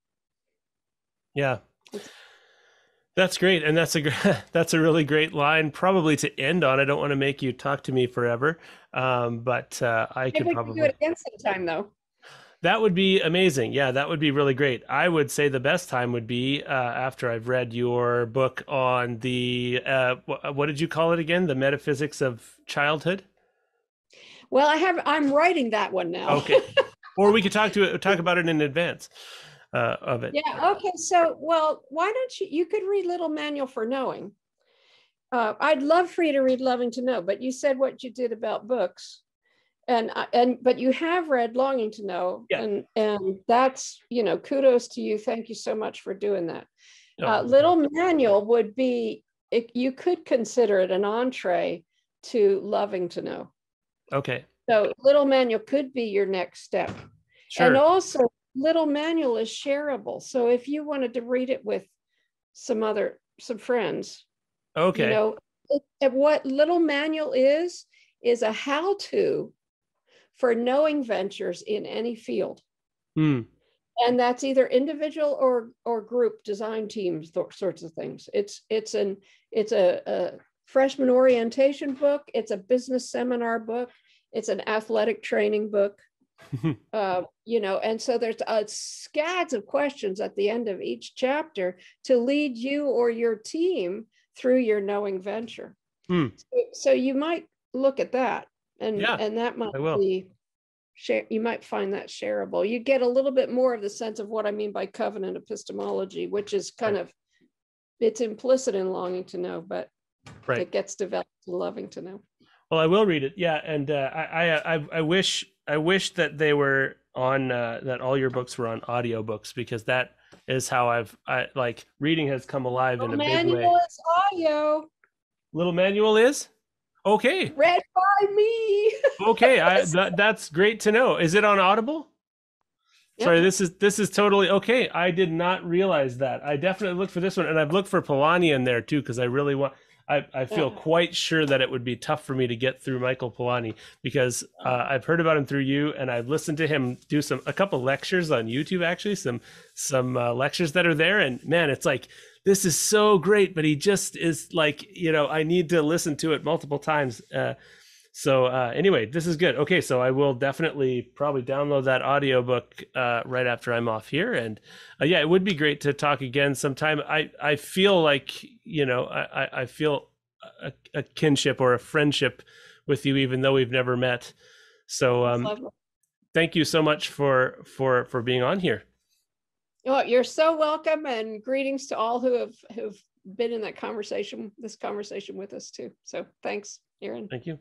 Yeah, that's great, and that's a that's a really great line, probably to end on. I don't want to make you talk to me forever. Um, but uh, I Maybe could probably do it again sometime, though. That would be amazing. Yeah, that would be really great. I would say the best time would be uh, after I've read your book on the uh, what did you call it again? The Metaphysics of Childhood. Well, I have. I'm writing that one now. Okay. Or we could talk to it. Talk about it in advance uh, of it. Yeah. Okay. So, well, why don't you? You could read Little Manual for Knowing. Uh, I'd love for you to read Loving to Know, but you said what you did about books, and and but you have read Longing to Know, yeah. and and that's, you know, kudos to you. Thank you so much for doing that. Uh, little manual would be, it, you could consider it an entree to loving to know. Okay. So little manual could be your next step. Sure. And also little manual is shareable. So if you wanted to read it with some other, some friends. Okay. You know, it, it, what little manual is, is a how-to for knowing ventures in any field. Hmm. And that's either individual or or group design teams, th- sorts of things. It's it's an it's a, a freshman orientation book. It's a business seminar book. It's an athletic training book. uh, you know, and so there's a scads of questions at the end of each chapter to lead you or your team through your knowing venture. Hmm. So, so you might look at that, and yeah, and that might be. Share, you might find that shareable. You get a little bit more of the sense of what I mean by covenant epistemology, which is kind right. of, it's implicit in longing to know, but right. it gets developed in loving to know. Well, I will read it. Yeah. And uh, I, I, I wish, I wish that they were on, uh, that all your books were on audiobooks, because that is how I've, I like reading has come alive Little in a manual big way. Is audio. Little manual is? Okay. Read by me. Okay, I, th- that's great to know. Is it on Audible? Yep. Sorry, this is this is totally okay. I did not realize that. I definitely looked for this one, and I've looked for Polanyi in there too, because I really want. I, I feel yeah. quite sure that it would be tough for me to get through Michael Polanyi, because uh, I've heard about him through you, and I've listened to him do some a couple lectures on YouTube, actually, some some uh, lectures that are there, and man, it's like. This is so great, but he just is like, you know, I need to listen to it multiple times. Uh, so uh, anyway, this is good. Okay, so I will definitely probably download that audiobook uh, right after I'm off here. And uh, yeah, it would be great to talk again sometime. I, I feel like, you know, I, I feel a, a kinship or a friendship with you, even though we've never met. So um, thank you so much for, for, for being on here. Oh, you're so welcome, and greetings to all who have who've been in that conversation, this conversation with us too. So thanks, Aaron. Thank you.